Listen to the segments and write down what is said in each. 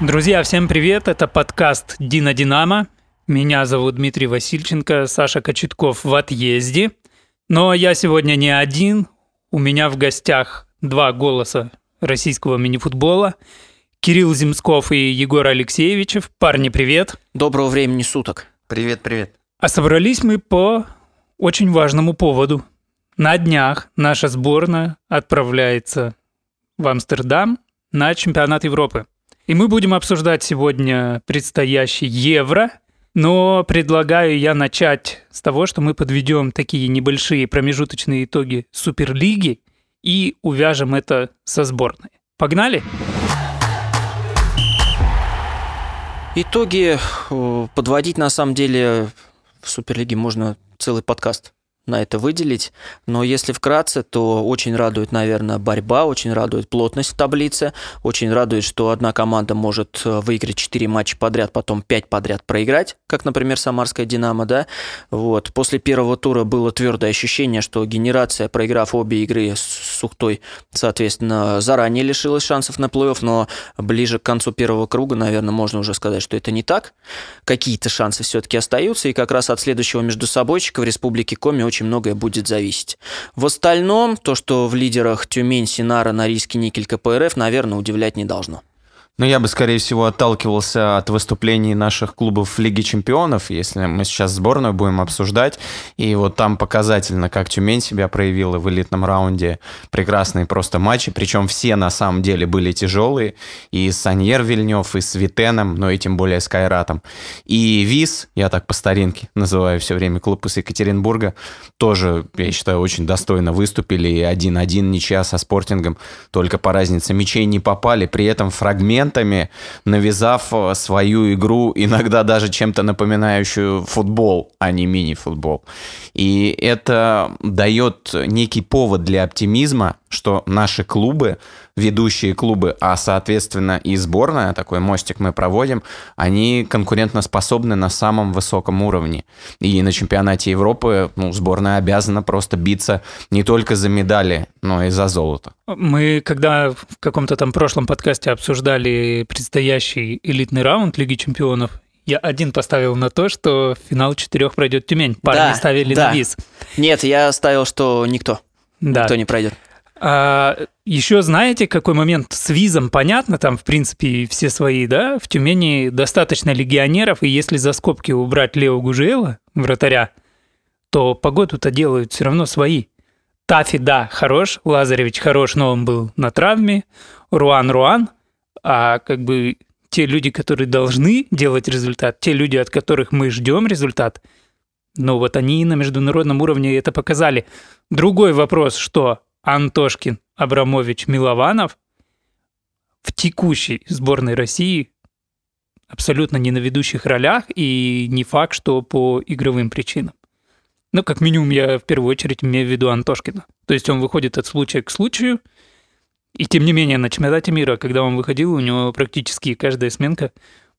Друзья, всем привет! Это подкаст «Дина Динамо». Меня зовут Дмитрий Васильченко, Саша Кочетков в отъезде. Но я сегодня не один. У меня в гостях два голоса российского мини-футбола. Кирилл Земсков и Егор Алексеевичев. Парни, привет! Доброго времени суток! Привет-привет! А собрались мы по очень важному поводу. На днях наша сборная отправляется в Амстердам на чемпионат Европы. И мы будем обсуждать сегодня предстоящий Евро, но предлагаю я начать с того, что мы подведем такие небольшие промежуточные итоги Суперлиги и увяжем это со сборной. Погнали! Итоги подводить, на самом деле, в Суперлиге можно целый подкаст на это выделить. Но если вкратце, то очень радует, наверное, борьба, очень радует плотность в таблице, очень радует, что одна команда может выиграть 4 матча подряд, потом 5 подряд проиграть, как, например, самарская «Динамо». Да? Вот. После первого тура было твердое ощущение, что генерация, проиграв обе игры с Ухтой, соответственно, заранее лишилась шансов на плей-офф, но ближе к концу первого круга, наверное, можно уже сказать, что это не так. Какие-то шансы все-таки остаются, и как раз от следующего междусобойчика в Республике Коми очень многое будет зависеть. В остальном, то, что в лидерах Тюмень, Синара, Норильский Никель, КПРФ, наверное, удивлять не должно. Но я бы, скорее всего, отталкивался от выступлений наших клубов в Лиге чемпионов, если мы сейчас сборную будем обсуждать. И вот там показательно, как Тюмень себя проявила в элитном раунде. Прекрасные просто матчи, причем все на самом деле были тяжелые. И с Саньер Вильнёв, и с Витеном, но и тем более с Кайратом. И ВИЗ, я так по старинке называю все время клуб из Екатеринбурга, тоже, я считаю, очень достойно выступили. И 1-1 ничья со Спортингом, только по разнице мячей не попали. При этом фрагментами, навязав свою игру, иногда даже чем-то напоминающую футбол, а не мини-футбол. И это дает некий повод для оптимизма, что наши клубы, ведущие клубы, а, соответственно, и сборная, такой мостик мы проводим, они конкурентоспособны на самом высоком уровне. И на чемпионате Европы сборная обязана просто биться не только за медали, но и за золото. Мы, когда в каком-то там прошлом подкасте обсуждали предстоящий элитный раунд Лиги чемпионов, я один поставил на то, что в финал 4 пройдет Тюмень. Парни ставили на ВИЗ. Нет, я ставил, что никто не пройдет. А еще знаете, какой момент с ВИЗом? Понятно, там, в принципе, все свои, да? В Тюмени достаточно легионеров, и если за скобки убрать Лео Гужиэла, вратаря, то погоду-то делают все равно свои. Тафи, да, хорош, Лазаревич хорош, но он был на травме, Руан, а как бы те люди, которые должны делать результат, те люди, от которых мы ждем результат, ну вот они на международном уровне это показали. Другой вопрос, что Антошкин, Абрамович, Милованов в текущей сборной России абсолютно не на ведущих ролях, и не факт, что по игровым причинам. Ну, как минимум, я в первую очередь имею в виду Антошкина. То есть он выходит от случая к случаю, и тем не менее на чемпионате мира, когда он выходил, у него практически каждая сменка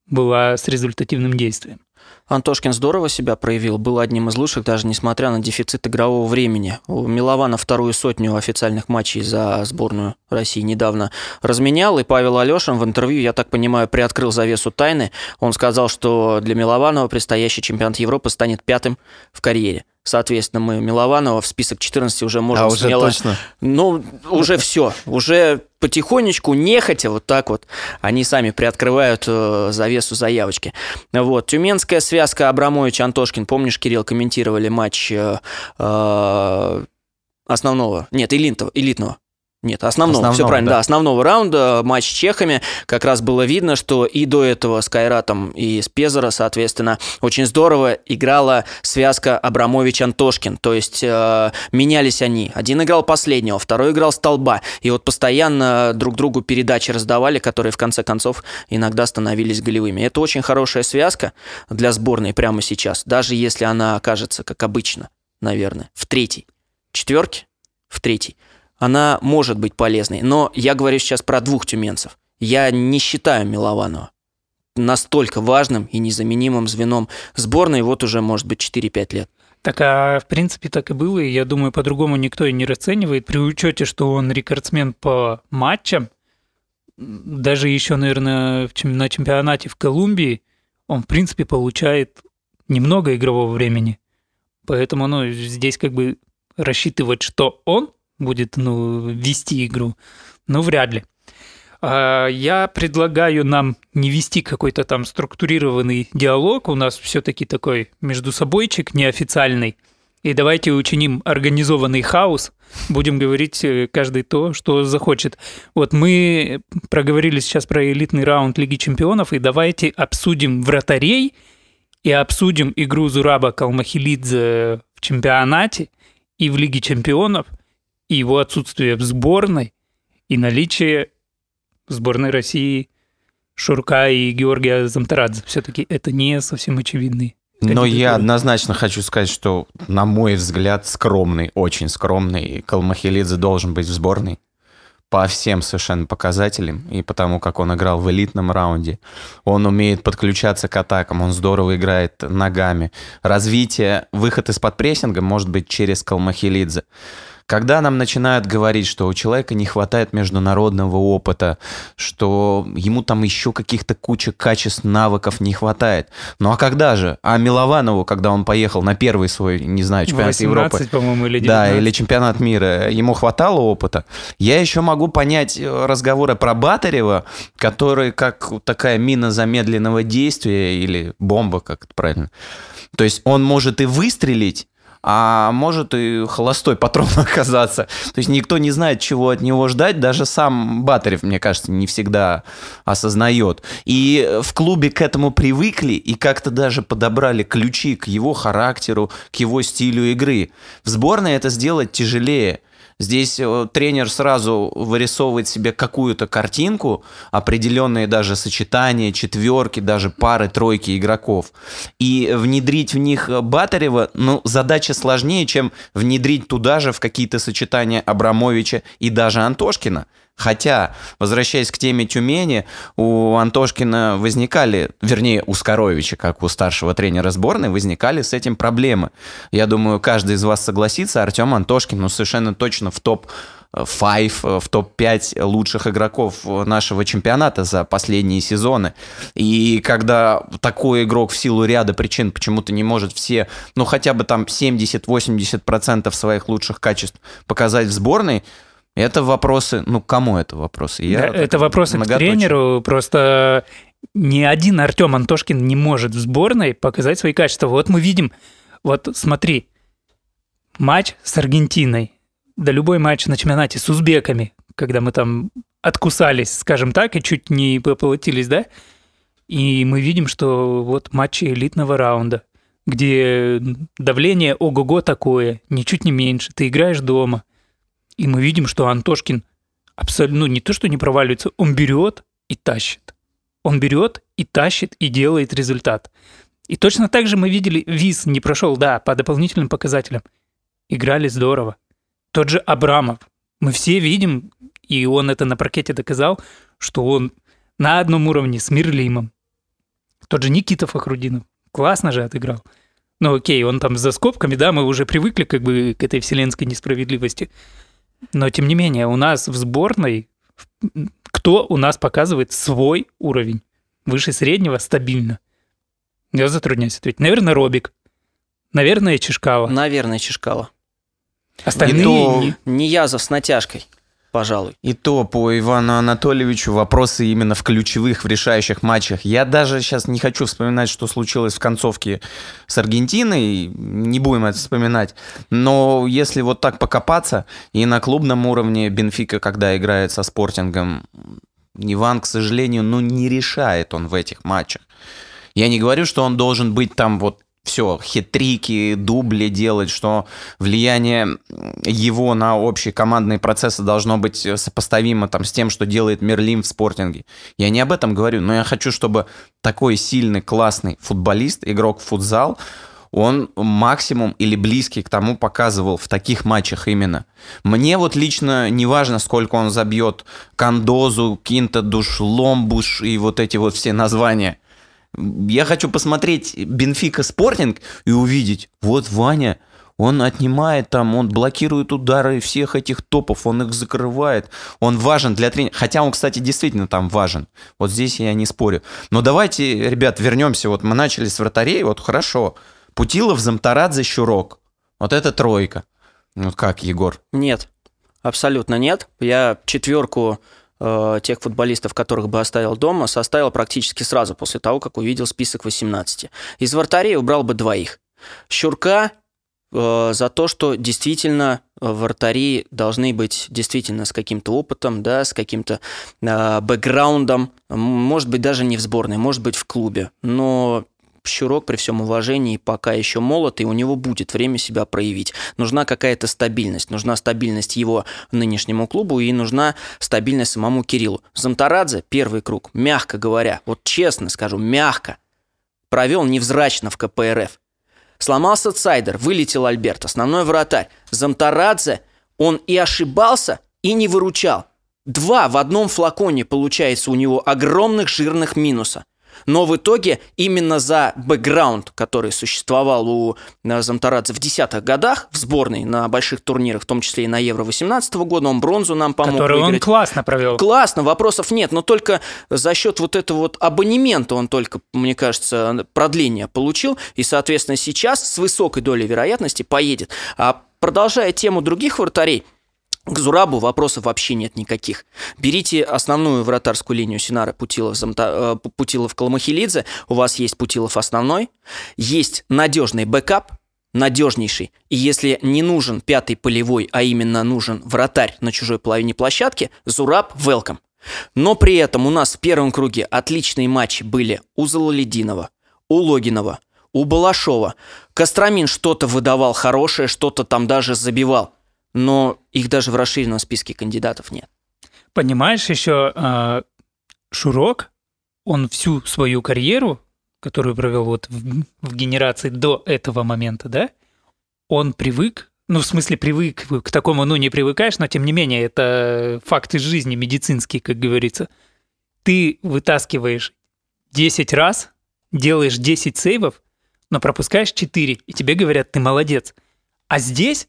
была с результативным действием. Антошкин здорово себя проявил, был одним из лучших, даже несмотря на дефицит игрового времени. У Милованов вторую сотню официальных матчей за сборную России недавно разменял, и Павел Алешин в интервью, я так понимаю, приоткрыл завесу тайны. Он сказал, что для Милованова предстоящий чемпионат Европы станет 5-м в карьере. Соответственно, мы Милованова в список 14 уже можем смело... Точно. Ну, уже все, уже потихонечку, нехотя, вот так вот, они сами приоткрывают завесу заявочки. Вот, тюменская связка Абрамович-Антошкин, помнишь, Кирилл, комментировали матч основного раунда, матч с чехами, как раз было видно, что и до этого с Кайратом и с Пезаро, соответственно, очень здорово играла связка Абрамович-Антошкин, то есть менялись они, один играл последнего, второй играл столба, и вот постоянно друг другу передачи раздавали, которые в конце концов иногда становились голевыми. Это очень хорошая связка для сборной прямо сейчас, даже если она окажется, как обычно, наверное, в третьей четверке, она может быть полезной, но я говорю сейчас про двух тюменцев. Я не считаю Милованова настолько важным и незаменимым звеном сборной, вот уже, может быть, 4-5 лет. Так, а в принципе так и было, и я думаю, по-другому никто и не расценивает. При учете, что он рекордсмен по матчам, даже еще, наверное, на чемпионате в Колумбии, он, в принципе, получает немного игрового времени. Поэтому, ну, здесь как бы рассчитывать, что он будет, ну, вести игру, ну, вряд ли. Я предлагаю нам не вести какой-то там структурированный диалог. У нас все-таки такой междусобойчик неофициальный. И давайте учиним организованный хаос. Будем говорить каждый то, что захочет. Вот мы проговорили сейчас про элитный раунд Лиги Чемпионов. И давайте обсудим вратарей и обсудим игру Зураба Калмахилидзе в чемпионате и в Лиге Чемпионов, и его отсутствие в сборной, и наличие в сборной России Шурка и Георгия Замтарадзе. Все-таки это не совсем очевидные. Но я однозначно хочу сказать, что, на мой взгляд, скромный, очень скромный Калмахилидзе должен быть в сборной по всем совершенно показателям и потому, как он играл в элитном раунде. Он умеет подключаться к атакам, он здорово играет ногами. Развитие, выход из-под прессинга может быть через Калмахилидзе. Когда нам начинают говорить, что у человека не хватает международного опыта, что ему там еще каких-то куча качеств, навыков не хватает. Ну а когда же? А Милованову, когда он поехал на первый свой, не знаю, чемпионат 18, Европы. По-моему, или 19. Да, или чемпионат мира. Ему хватало опыта. Я еще могу понять разговоры про Батарева, который как такая мина замедленного действия или бомба, как это правильно. То есть он может и выстрелить, а может и холостой патрон оказаться. То есть никто не знает, чего от него ждать. Даже сам Батарев, мне кажется, не всегда осознает. И в клубе к этому привыкли и как-то даже подобрали ключи к его характеру, к его стилю игры. В сборной это сделать тяжелее. Здесь тренер сразу вырисовывает себе какую-то картинку, определенные даже сочетания, четверки, даже пары, тройки игроков. И внедрить в них Батарева, ну, задача сложнее, чем внедрить туда же в какие-то сочетания Абрамовича и даже Антошкина. Хотя, возвращаясь к теме Тюмени, у Антошкина возникали, вернее, у Скоровича, как у старшего тренера сборной, возникали с этим проблемы. Я думаю, каждый из вас согласится, Артем Антошкин, ну, совершенно точно в топ-5, в топ-5 лучших игроков нашего чемпионата за последние сезоны. И когда такой игрок в силу ряда причин почему-то не может все, ну, хотя бы там 70-80% своих лучших качеств показать в сборной, это вопросы, ну, кому это вопросы? Да, это вопросы к тренеру, просто ни один Артем Антошкин не может в сборной показать свои качества. Вот мы видим, вот смотри, матч с Аргентиной, да любой матч на чемпионате с узбеками, когда мы там откусались, скажем так, и чуть не поплатились, да? И мы видим, что вот матчи элитного раунда, где давление ого-го такое, ничуть не меньше, ты играешь дома. И мы видим, что Антошкин абсолютно, ну, не то, что не проваливается, он берет и тащит. Он берет и тащит и делает результат. И точно так же мы видели, Виз не прошел, да, по дополнительным показателям. Играли здорово. Тот же Абрамов. Мы все видим, и он это на паркете доказал, что он на одном уровне с Мирлимом. Тот же Никита Фахрудинов. Классно же отыграл. Ну окей, он там за скобками, да, мы уже привыкли как бы к этой вселенской несправедливости. Но, тем не менее, у нас в сборной кто у нас показывает свой уровень? Выше среднего стабильно. Я затрудняюсь ответить. Наверное, Робик. Наверное, Чешкало. Наверное, Чешкало. Остальные... Ниязов с натяжкой, пожалуй. И то по Ивану Анатольевичу вопросы именно в ключевых, в решающих матчах. Я даже сейчас не хочу вспоминать, что случилось в концовке с Аргентиной, не будем это вспоминать, но если вот так покопаться, и на клубном уровне Бенфика, когда играет со Спортингом, Иван, к сожалению, ну не решает он в этих матчах. Я не говорю, что он должен быть там вот все, хет-трики, дубли делать, что влияние его на общие командные процессы должно быть сопоставимо там, с тем, что делает Мерлим в Спортинге. Я не об этом говорю, но я хочу, чтобы такой сильный, классный футболист, игрок в футзал, он максимум или близкий к тому показывал в таких матчах именно. Мне вот лично не важно, сколько он забьет Кандозу, Кинта, Душломбуш и вот эти вот все названия. Я хочу посмотреть Бенфика Спортинг и увидеть, вот Ваня, он отнимает там, он блокирует удары всех этих топов, он их закрывает, он важен для тренера. Хотя он, кстати, действительно там важен. Вот здесь я не спорю. Но давайте, ребят, вернемся. Вот мы начали с вратарей, вот хорошо. Путилов, Замтарадзе, Щурок. Вот это тройка. Ну как, Егор? Нет, абсолютно нет. Я четверку тех футболистов, которых бы оставил дома, составил практически сразу после того, как увидел список 18. Из вратарей убрал бы двоих. Щурка за то, что действительно вратари должны быть действительно с каким-то опытом, да, с каким-то бэкграундом, может быть, даже не в сборной, может быть, в клубе, но... Щурок, при всем уважении, пока еще молод, и у него будет время себя проявить. Нужна какая-то стабильность. Нужна стабильность его нынешнему клубу и нужна стабильность самому Кириллу. Замтарадзе, первый круг, мягко говоря, вот честно скажу, мягко, провел невзрачно в КПРФ. Сломался Цайдер, вылетел Альберт, основной вратарь. Замтарадзе, он и ошибался, и не выручал. Два в одном флаконе, получается, у него огромных жирных минуса. Но в итоге именно за бэкграунд, который существовал у Замтарадзе в 10-х годах в сборной на больших турнирах, в том числе и на Евро 18-го года, он бронзу нам помог выиграть. Который он классно провел. Классно, вопросов нет, но только за счет вот этого вот абонемента он только, мне кажется, продление получил, и, соответственно, сейчас с высокой долей вероятности поедет. А продолжая тему других вратарей, к Зурабу вопросов вообще нет никаких. Берите основную вратарскую линию Синара, Путилов, Колмахилидзе. У вас есть Путилов основной. Есть надежный бэкап, надежнейший. И если не нужен пятый полевой, а именно нужен вратарь на чужой половине площадки, Зураб велкам. Но при этом у нас в первом круге отличные матчи были у Залалидинова, у Логинова, у Балашова. Костромин что-то выдавал хорошее, что-то там даже забивал. Но их даже в расширенном списке кандидатов нет. Понимаешь, еще Шурок, он всю свою карьеру, которую провел вот в генерации до этого момента, да, он привык, ну, в смысле привык, к такому, ну, не привыкаешь, но тем не менее, это факты жизни медицинские, как говорится. Ты вытаскиваешь 10 раз, делаешь 10 сейвов, но пропускаешь 4, и тебе говорят, ты молодец. А здесь...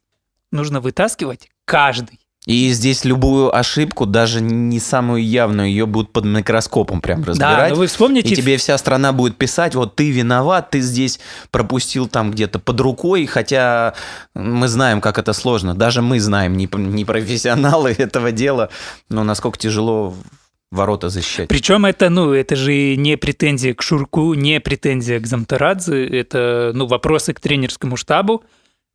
нужно вытаскивать каждый. И здесь любую ошибку, даже не самую явную, ее будут под микроскопом прям разбирать. Да, вы вспомните... И тебе вся страна будет писать, вот ты виноват, ты здесь пропустил там где-то под рукой, хотя мы знаем, как это сложно. Даже мы знаем, не профессионалы этого дела, но насколько тяжело ворота защищать. Причем это, ну, это же не претензия к Шурку, не претензия к Замтарадзе, это, ну, вопросы к тренерскому штабу.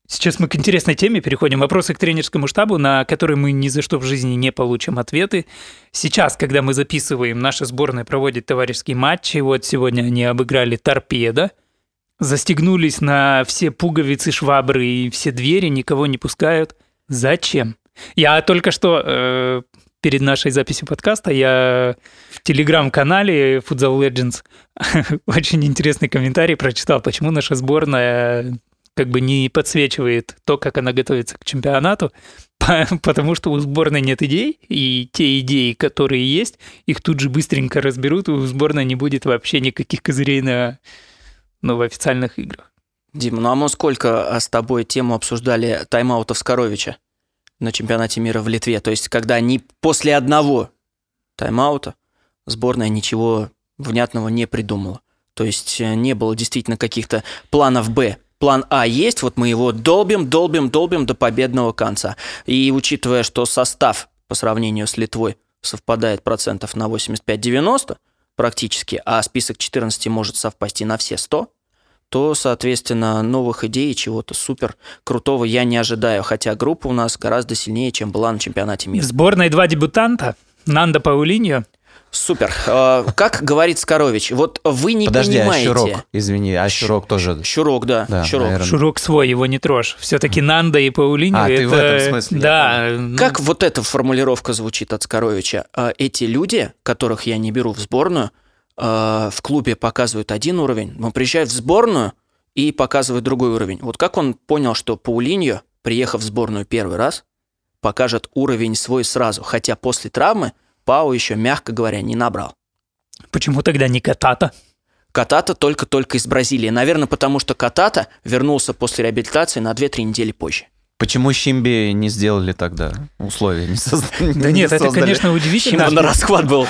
Сейчас мы к интересной теме переходим. Вопросы к тренерскому штабу, на которые мы ни за что в жизни не получим ответы. Сейчас, когда мы записываем, наша сборная проводит товарищеские матчи. Вот сегодня они обыграли Торпедо. Застегнулись на все пуговицы, швабры и все двери, никого не пускают. Зачем? Я только что перед нашей записью подкаста, я в телеграм-канале Futsal Legends очень интересный комментарий прочитал, почему наша сборная... как бы не подсвечивает то, как она готовится к чемпионату, потому что у сборной нет идей, и те идеи, которые есть, их тут же быстренько разберут, и у сборной не будет вообще никаких козырей на, ну, в официальных играх. Дима, ну а мы сколько с тобой тему обсуждали тайм-аутов Скоровича на чемпионате мира в Литве? То есть, когда не после одного тайм-аута сборная ничего внятного не придумала. То есть, не было действительно каких-то планов «Б». План А есть, вот мы его долбим до победного конца. И учитывая, что состав по сравнению с Литвой совпадает процентов на 85-90 практически, а список 14 может совпасть и на все 100, то, соответственно, новых идей и чего-то супер крутого я не ожидаю, хотя группа у нас гораздо сильнее, чем была на чемпионате мира. В сборной два дебютанта, Нандо Паулиньо. Супер. Как говорит Скорович, вот вы не понимаете... Подожди, а Щурок, извини, а Щурок тоже... Щурок, да. Щурок. Щурок свой, его не трожь. Все-таки Нанда и Паулини... А, это... ты в этом смысле. Да. Как вот эта формулировка звучит от Скоровича? Эти люди, которых я не беру в сборную, в клубе показывают один уровень, но приезжают в сборную и показывают другой уровень. Вот как он понял, что Паулиньо, приехав в сборную первый раз, покажет уровень свой сразу, хотя после травмы Пау еще, мягко говоря, не набрал. Почему тогда не Катата? Катата только-только из Бразилии. Наверное, потому что Катата вернулся после реабилитации на 2-3 недели позже. Почему Шимби не сделали тогда условия? Да нет, это, конечно, удивительно. На расклад был.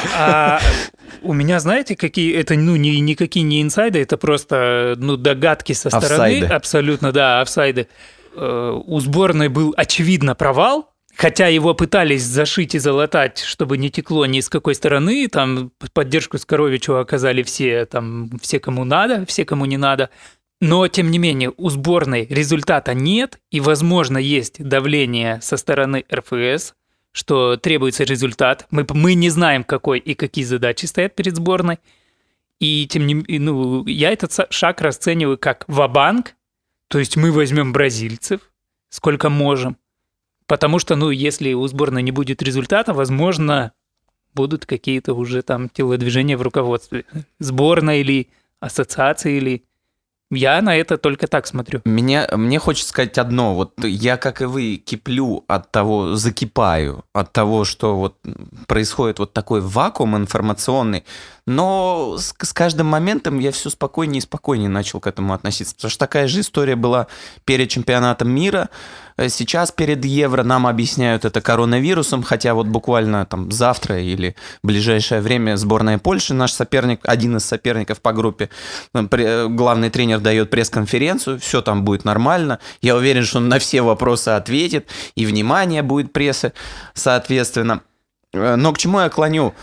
У меня, знаете, какие это, ну, никакие не инсайды, это просто, ну, догадки со стороны. Абсолютно, да, офсайды. У сборной был, очевидно, провал. Хотя его пытались зашить и залатать, чтобы не текло ни с какой стороны. Там поддержку Скоровичу оказали все, там, все, кому надо, все, кому не надо. Но, тем не менее, у сборной результата нет, и, возможно, есть давление со стороны РФС, что требуется результат. Мы не знаем, какой и какие задачи стоят перед сборной. И, тем не менее, ну, я этот шаг расцениваю как ва-банк, то есть мы возьмем бразильцев, сколько можем. Потому что, ну, если у сборной не будет результата, возможно, будут какие-то уже там телодвижения в руководстве. Сборной или ассоциации или... Я на это только так смотрю. Мне хочется сказать одно. Вот я, как и вы, киплю от того, закипаю от того, что вот происходит вот такой вакуум информационный. Но с каждым моментом я все спокойнее и спокойнее начал к этому относиться. Потому что такая же история была перед чемпионатом мира. Сейчас перед Евро нам объясняют это коронавирусом. Хотя вот буквально там завтра или в ближайшее время сборная Польши, наш соперник, один из соперников по группе, главный тренер дает пресс-конференцию. Все там будет нормально. Я уверен, что он на все вопросы ответит. И внимание будет прессы, соответственно. Но к чему я клоню?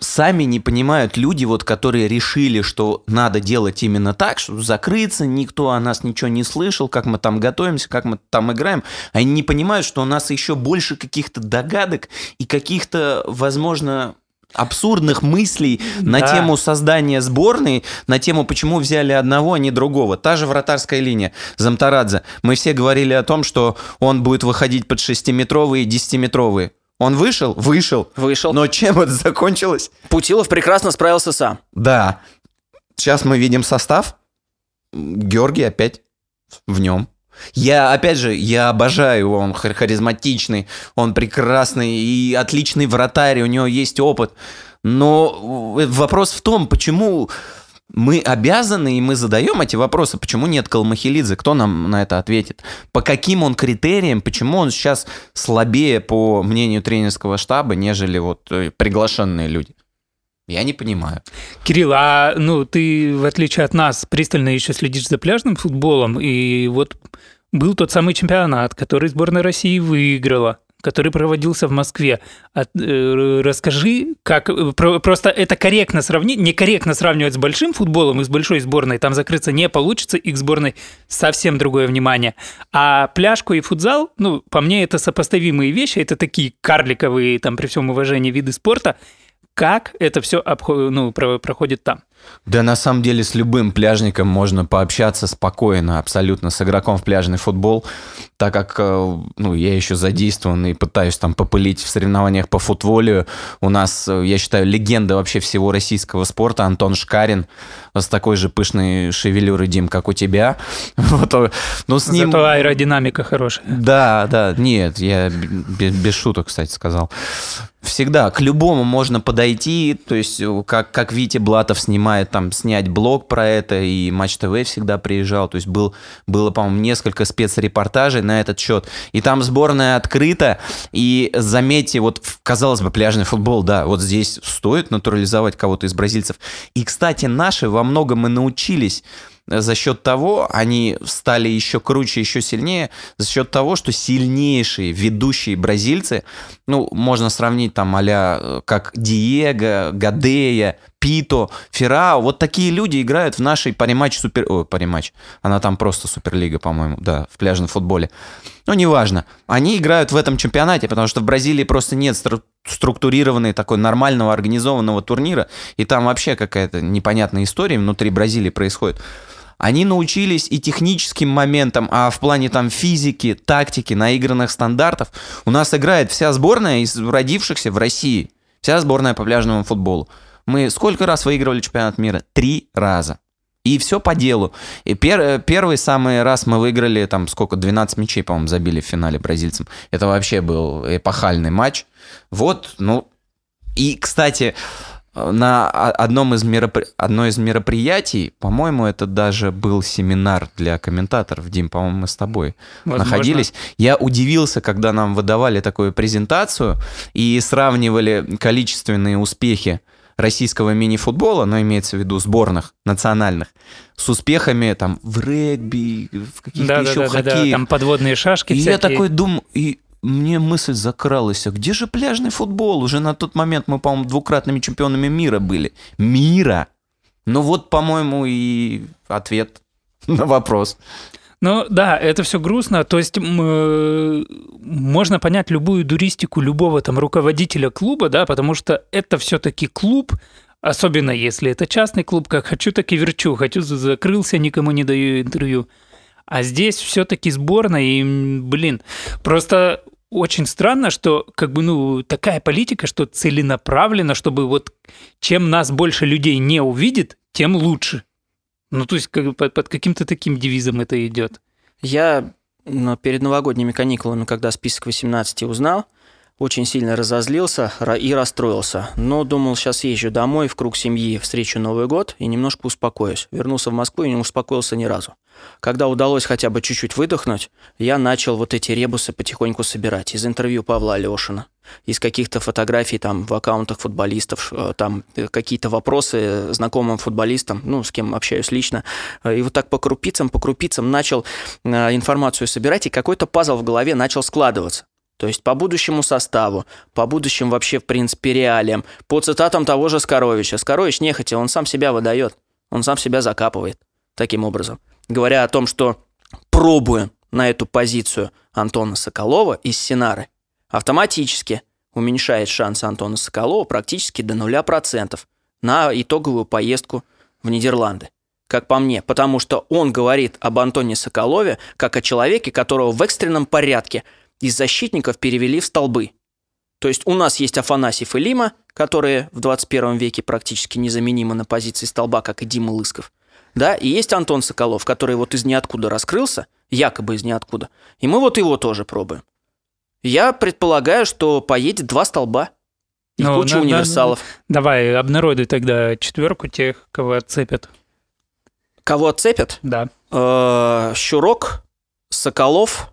Сами не понимают люди, вот, которые решили, что надо делать именно так, чтобы закрыться, никто о нас ничего не слышал, как мы там готовимся, как мы там играем. Они не понимают, что у нас еще больше каких-то догадок и каких-то, возможно, абсурдных мыслей на тему создания сборной, на тему, почему взяли одного, а не другого. Та же вратарская линия Замтарадзе. Мы все говорили о том, что он будет выходить под 6-метровые и 10-метровые. Он вышел? Вышел. Но чем это закончилось? Путилов прекрасно справился сам. Да. Сейчас мы видим состав. Георгий опять в нем. Я, опять же, я обожаю его. Он харизматичный, он прекрасный и отличный вратарь. У него есть опыт. Но вопрос в том, почему... Мы обязаны, и мы задаем эти вопросы. Почему нет Калмахилидзе? Кто нам на это ответит? По каким он критериям? Почему он сейчас слабее, по мнению тренерского штаба, нежели вот приглашенные люди? Я не понимаю. Кирилл, а ну ты, в отличие от нас, пристально еще следишь за пляжным футболом. И вот был тот самый чемпионат, который сборная России выиграла, который проводился в Москве. Расскажи, как... Просто это корректно сравнить, некорректно сравнивать с большим футболом и с большой сборной. Там закрыться не получится, и к сборной совсем другое внимание. А пляжку и футзал, ну, по мне, это сопоставимые вещи, это такие карликовые, там, при всем уважении, виды спорта. Как это все проходит там? Да, на самом деле, с любым пляжником можно пообщаться спокойно, абсолютно, с игроком в пляжный футбол, так как, ну, я еще задействован и пытаюсь там попылить в соревнованиях по футволию. У нас, я считаю, легенда вообще всего российского спорта Антон Шкарин, с такой же пышной шевелюрой, Дим, как у тебя. Вот, но с ним... Зато аэродинамика хорошая. Да, да, нет, я без шуток, кстати, сказал. Всегда к любому можно подойти, то есть как Витя Блатов снимает, там, снять блог про это, и Матч ТВ всегда приезжал, то есть было, по-моему, несколько спецрепортажей на этот счет, и там сборная открыта, и заметьте, вот, казалось бы, пляжный футбол, да, вот здесь стоит натурализовать кого-то из бразильцев, и, кстати, наши во многом и научились. За счет того, они стали еще круче, еще сильнее, за счет того, что сильнейшие ведущие бразильцы, ну, можно сравнить там а-ля как Диего, Гадея, Пито, Феррао, вот такие люди играют в нашей париматч, она там просто суперлига, по-моему, да, в пляжном футболе. Ну, неважно. Они играют в этом чемпионате, потому что в Бразилии просто нет структурированной, такой нормального, организованного турнира, и там вообще какая-то непонятная история внутри Бразилии происходит. Они научились и техническим моментам, а в плане там физики, тактики, наигранных стандартов. У нас играет вся сборная из родившихся в России, вся сборная по пляжному футболу. Мы сколько раз выигрывали чемпионат мира? 3 раза. И все по делу. И первый самый раз мы выиграли, там, сколько, 12 мячей, по-моему, забили в финале бразильцам. Это вообще был эпохальный матч. Вот, ну, и, кстати, на одно из мероприятий, по-моему, это даже был семинар для комментаторов, Дим, по-моему, мы с тобой находились. Я удивился, когда нам выдавали такую презентацию и сравнивали количественные успехи российского мини-футбола, но имеется в виду сборных национальных, с успехами там в регби, в каких-то хоккеях. Да, там подводные шашки. И всякие. Я такой думаю, и мне мысль закралась, а где же пляжный футбол? Уже на тот момент мы, по-моему, двукратными чемпионами мира были. Мира! Ну вот, по-моему, и ответ на вопрос. Ну да, это все грустно, то есть можно понять любую дуристику любого там руководителя клуба, да, потому что это все-таки клуб, особенно если это частный клуб, как хочу, так и верчу, хочу закрылся, никому не даю интервью. А здесь все-таки сборная, и, блин, просто очень странно, что как бы, ну, такая политика, что целенаправленно, чтобы вот чем нас больше людей не увидит, тем лучше. Ну, то есть под каким-то таким девизом это идет. Я перед новогодними каникулами, когда список 18 узнал, очень сильно разозлился и расстроился. Но думал, сейчас езжу домой, в круг семьи, встречу Новый год и немножко успокоюсь. Вернулся в Москву и не успокоился ни разу. Когда удалось хотя бы чуть-чуть выдохнуть, я начал вот эти ребусы потихоньку собирать. Из интервью Павла Алешина, из каких-то фотографий там в аккаунтах футболистов, там какие-то вопросы знакомым футболистам, ну, с кем общаюсь лично. И вот так по крупицам начал информацию собирать, и какой-то пазл в голове начал складываться. То есть по будущему составу, по будущим вообще, в принципе, реалиям, по цитатам того же Скоровича. Скорович нехотя, он сам себя выдает, он сам себя закапывает таким образом. Говоря о том, что пробуем на эту позицию Антона Соколова из Синары, автоматически уменьшает шансы Антона Соколова практически до 0% на итоговую поездку в Нидерланды. Как по мне, потому что он говорит об Антоне Соколове как о человеке, которого в экстренном порядке из защитников перевели в столбы. То есть у нас есть Афанасьев и Лима, которые в 21 веке практически незаменимы на позиции столба, как и Дима Лысков. Да? И есть Антон Соколов, который вот из ниоткуда раскрылся, якобы из ниоткуда. И мы вот его тоже пробуем. Я предполагаю, что поедет два столба и куча универсалов. Давай, обнародуй тогда четверку тех, кого отцепят. Кого отцепят? Да. Щурок, Соколов...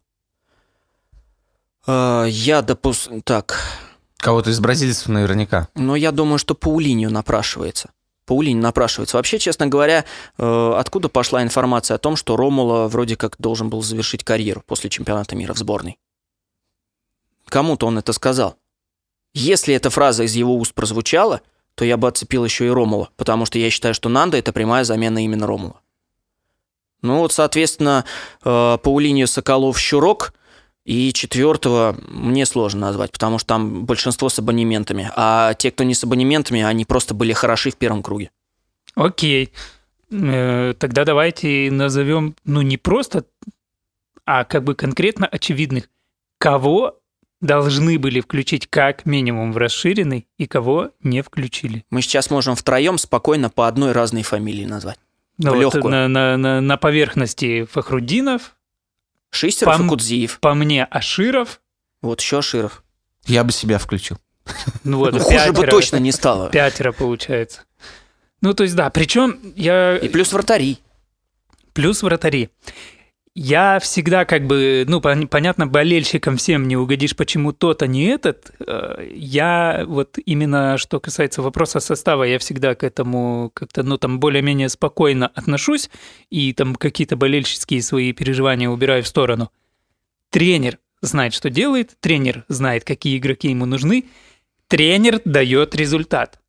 Я допускаю... Так. Кого-то из бразильцев наверняка. Но я думаю, что Паулиньо напрашивается. Вообще, честно говоря, откуда пошла информация о том, что Ромула вроде как должен был завершить карьеру после чемпионата мира в сборной? Кому-то он это сказал. Если эта фраза из его уст прозвучала, то я бы отцепил еще и Ромула, потому что я считаю, что Нанда – это прямая замена именно Ромула. Ну вот, соответственно, Паулиньо, Соколов, Щурок... И четвертого мне сложно назвать, потому что там большинство с абонементами. А те, кто не с абонементами, они просто были хороши в первом круге. Окей. Тогда давайте назовем, ну, не просто, а как бы конкретно очевидных. Кого должны были включить как минимум в расширенный и кого не включили? Мы сейчас можем втроем спокойно по одной разной фамилии назвать. Ну, легкую. Вот на поверхности Фахрудинов. Шистеров и Кудзиев. По мне, Аширов. Вот еще Аширов. Я бы себя включил. Ну, вот, хуже бы точно не стало. Пятеро получается. Ну, то есть, да, причем я... И плюс вратари. Я всегда как бы, ну, понятно, болельщикам всем не угодишь, почему тот, а не этот. Я вот именно, что касается вопроса состава, я всегда к этому как-то, ну, там, более-менее спокойно отношусь и там какие-то болельщические свои переживания убираю в сторону. Тренер знает, что делает, тренер знает, какие игроки ему нужны, тренер дает результат.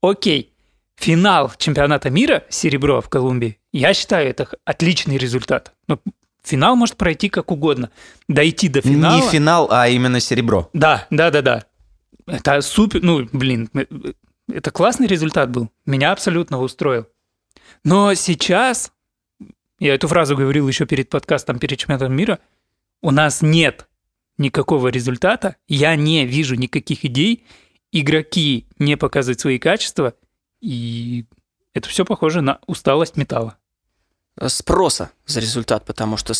Окей, финал чемпионата мира, серебро в Колумбии, я считаю, это отличный результат. Финал может пройти как угодно. Дойти до финала... Не финал, а именно серебро. Да. Это супер... Ну, блин, это классный результат был. Меня абсолютно устроил. Но сейчас... Я эту фразу говорил еще перед подкастом, перед чемпионатом мира. У нас нет никакого результата. Я не вижу никаких идей. Игроки не показывают свои качества. И это все похоже на усталость металла. Спроса за результат, потому что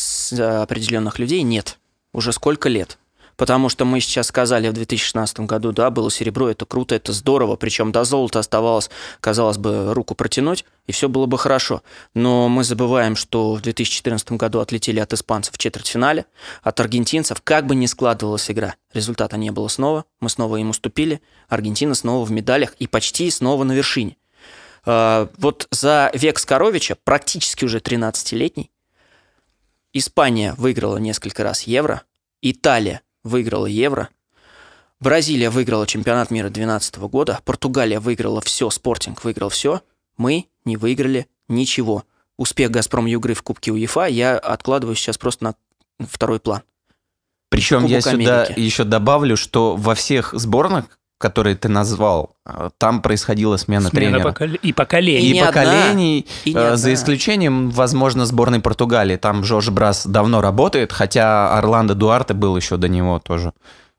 определенных людей нет уже сколько лет. Потому что мы сейчас сказали, в 2016 году, да, было серебро, это круто, это здорово, причем до золота оставалось, казалось бы, руку протянуть, и все было бы хорошо. Но мы забываем, что в 2014 году отлетели от испанцев в четвертьфинале, от аргентинцев, как бы ни складывалась игра, результата не было снова, мы снова им уступили, Аргентина снова в медалях и почти снова на вершине. Вот за век Скоровича, практически уже 13-летний, Испания выиграла несколько раз Евро, Италия выиграла Евро, Бразилия выиграла чемпионат мира 2012 года, Португалия выиграла все, Спортинг выиграл все, мы не выиграли ничего. Успех «Газпром-Югры» в Кубке УЕФА я откладываю сейчас просто на второй план. Причем я сюда еще добавлю, что во всех сборных, которые ты назвал, там происходила смена тренера. И поколений, за исключением, возможно, сборной Португалии. Там Жорж Брас давно работает, хотя Орландо Дуарте был еще до него тоже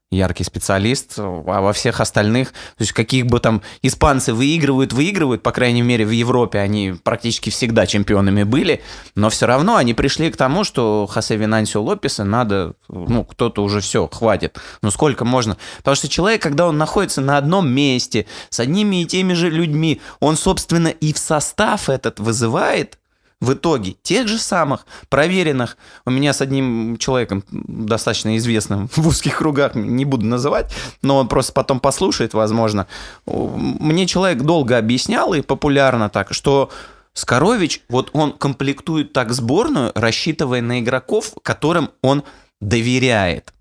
яркий специалист. А во всех остальных, то есть каких бы там испанцы выигрывают, по крайней мере, в Европе они практически всегда чемпионами были, но все равно они пришли к тому, что Хосе Винансио Лопеса надо, кто-то уже все, хватит. Ну, сколько можно? Потому что человек, когда он находится на одном месте, с одними и теми же людьми, он, собственно, и в состав этот вызывает в итоге тех же самых проверенных. У меня с одним человеком, достаточно известным в узких кругах, не буду называть, но он просто потом послушает, возможно. Мне человек долго объяснял и популярно так, что Скорович, вот он комплектует так сборную, рассчитывая на игроков, которым он доверяет.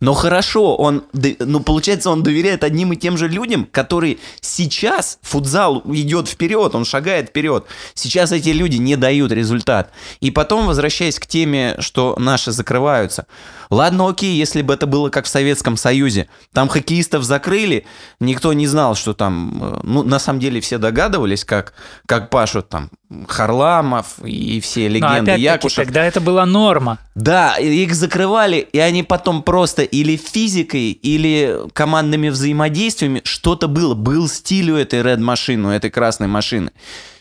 Но хорошо, получается, он доверяет одним и тем же людям, которые сейчас футзал идет вперед, он шагает вперед. Сейчас эти люди не дают результат. И потом, возвращаясь к теме, что наши закрываются. Ладно, окей, если бы это было как в Советском Союзе. Там хоккеистов закрыли, никто не знал, что там... на самом деле все догадывались, как пашут там Харламов и все легенды Якушев. Тогда это была норма. Да, их закрывали, и они потом просто или физикой, или командными взаимодействиями что-то было. Был стиль у этой Red-машины, у этой красной машины.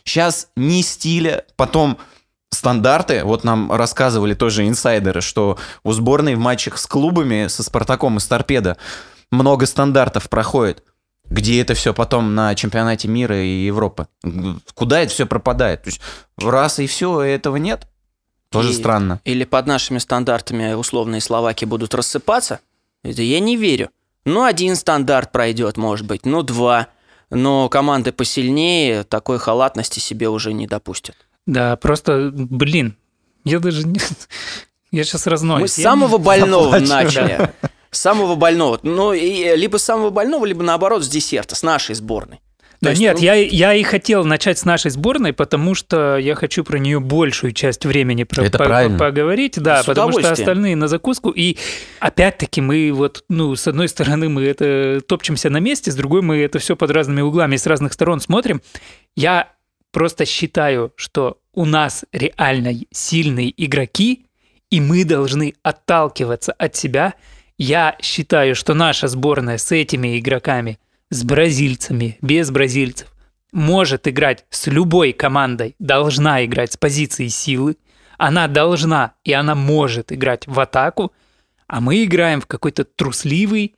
Сейчас ни стиля, потом стандарты. Вот нам рассказывали тоже инсайдеры, что у сборной в матчах с клубами, со Спартаком и с Торпедо много стандартов проходит. Где это все потом на чемпионате мира и Европы? Куда это все пропадает? То есть раз и все, этого нет. Тоже странно. Или под нашими стандартами условные словаки будут рассыпаться? Это я не верю. Один стандарт пройдет, может быть, два. Но команды посильнее такой халатности себе уже не допустят. Да, просто, я сейчас разносил. Мы с самого больного начали. С самого больного. Либо с самого больного, либо наоборот с десерта, с нашей сборной. Да нет, я и хотел начать с нашей сборной, потому что я хочу про нее большую часть времени поговорить. Да, потому что остальные на закуску. И опять-таки мы с одной стороны мы это топчемся на месте, с другой мы это все под разными углами, с разных сторон смотрим. Я просто считаю, что у нас реально сильные игроки, и мы должны отталкиваться от себя. Я считаю, что наша сборная с этими игроками, с бразильцами, без бразильцев, может играть с любой командой, должна играть с позиции силы, она должна и она может играть в атаку, а мы играем в какой-то трусливый,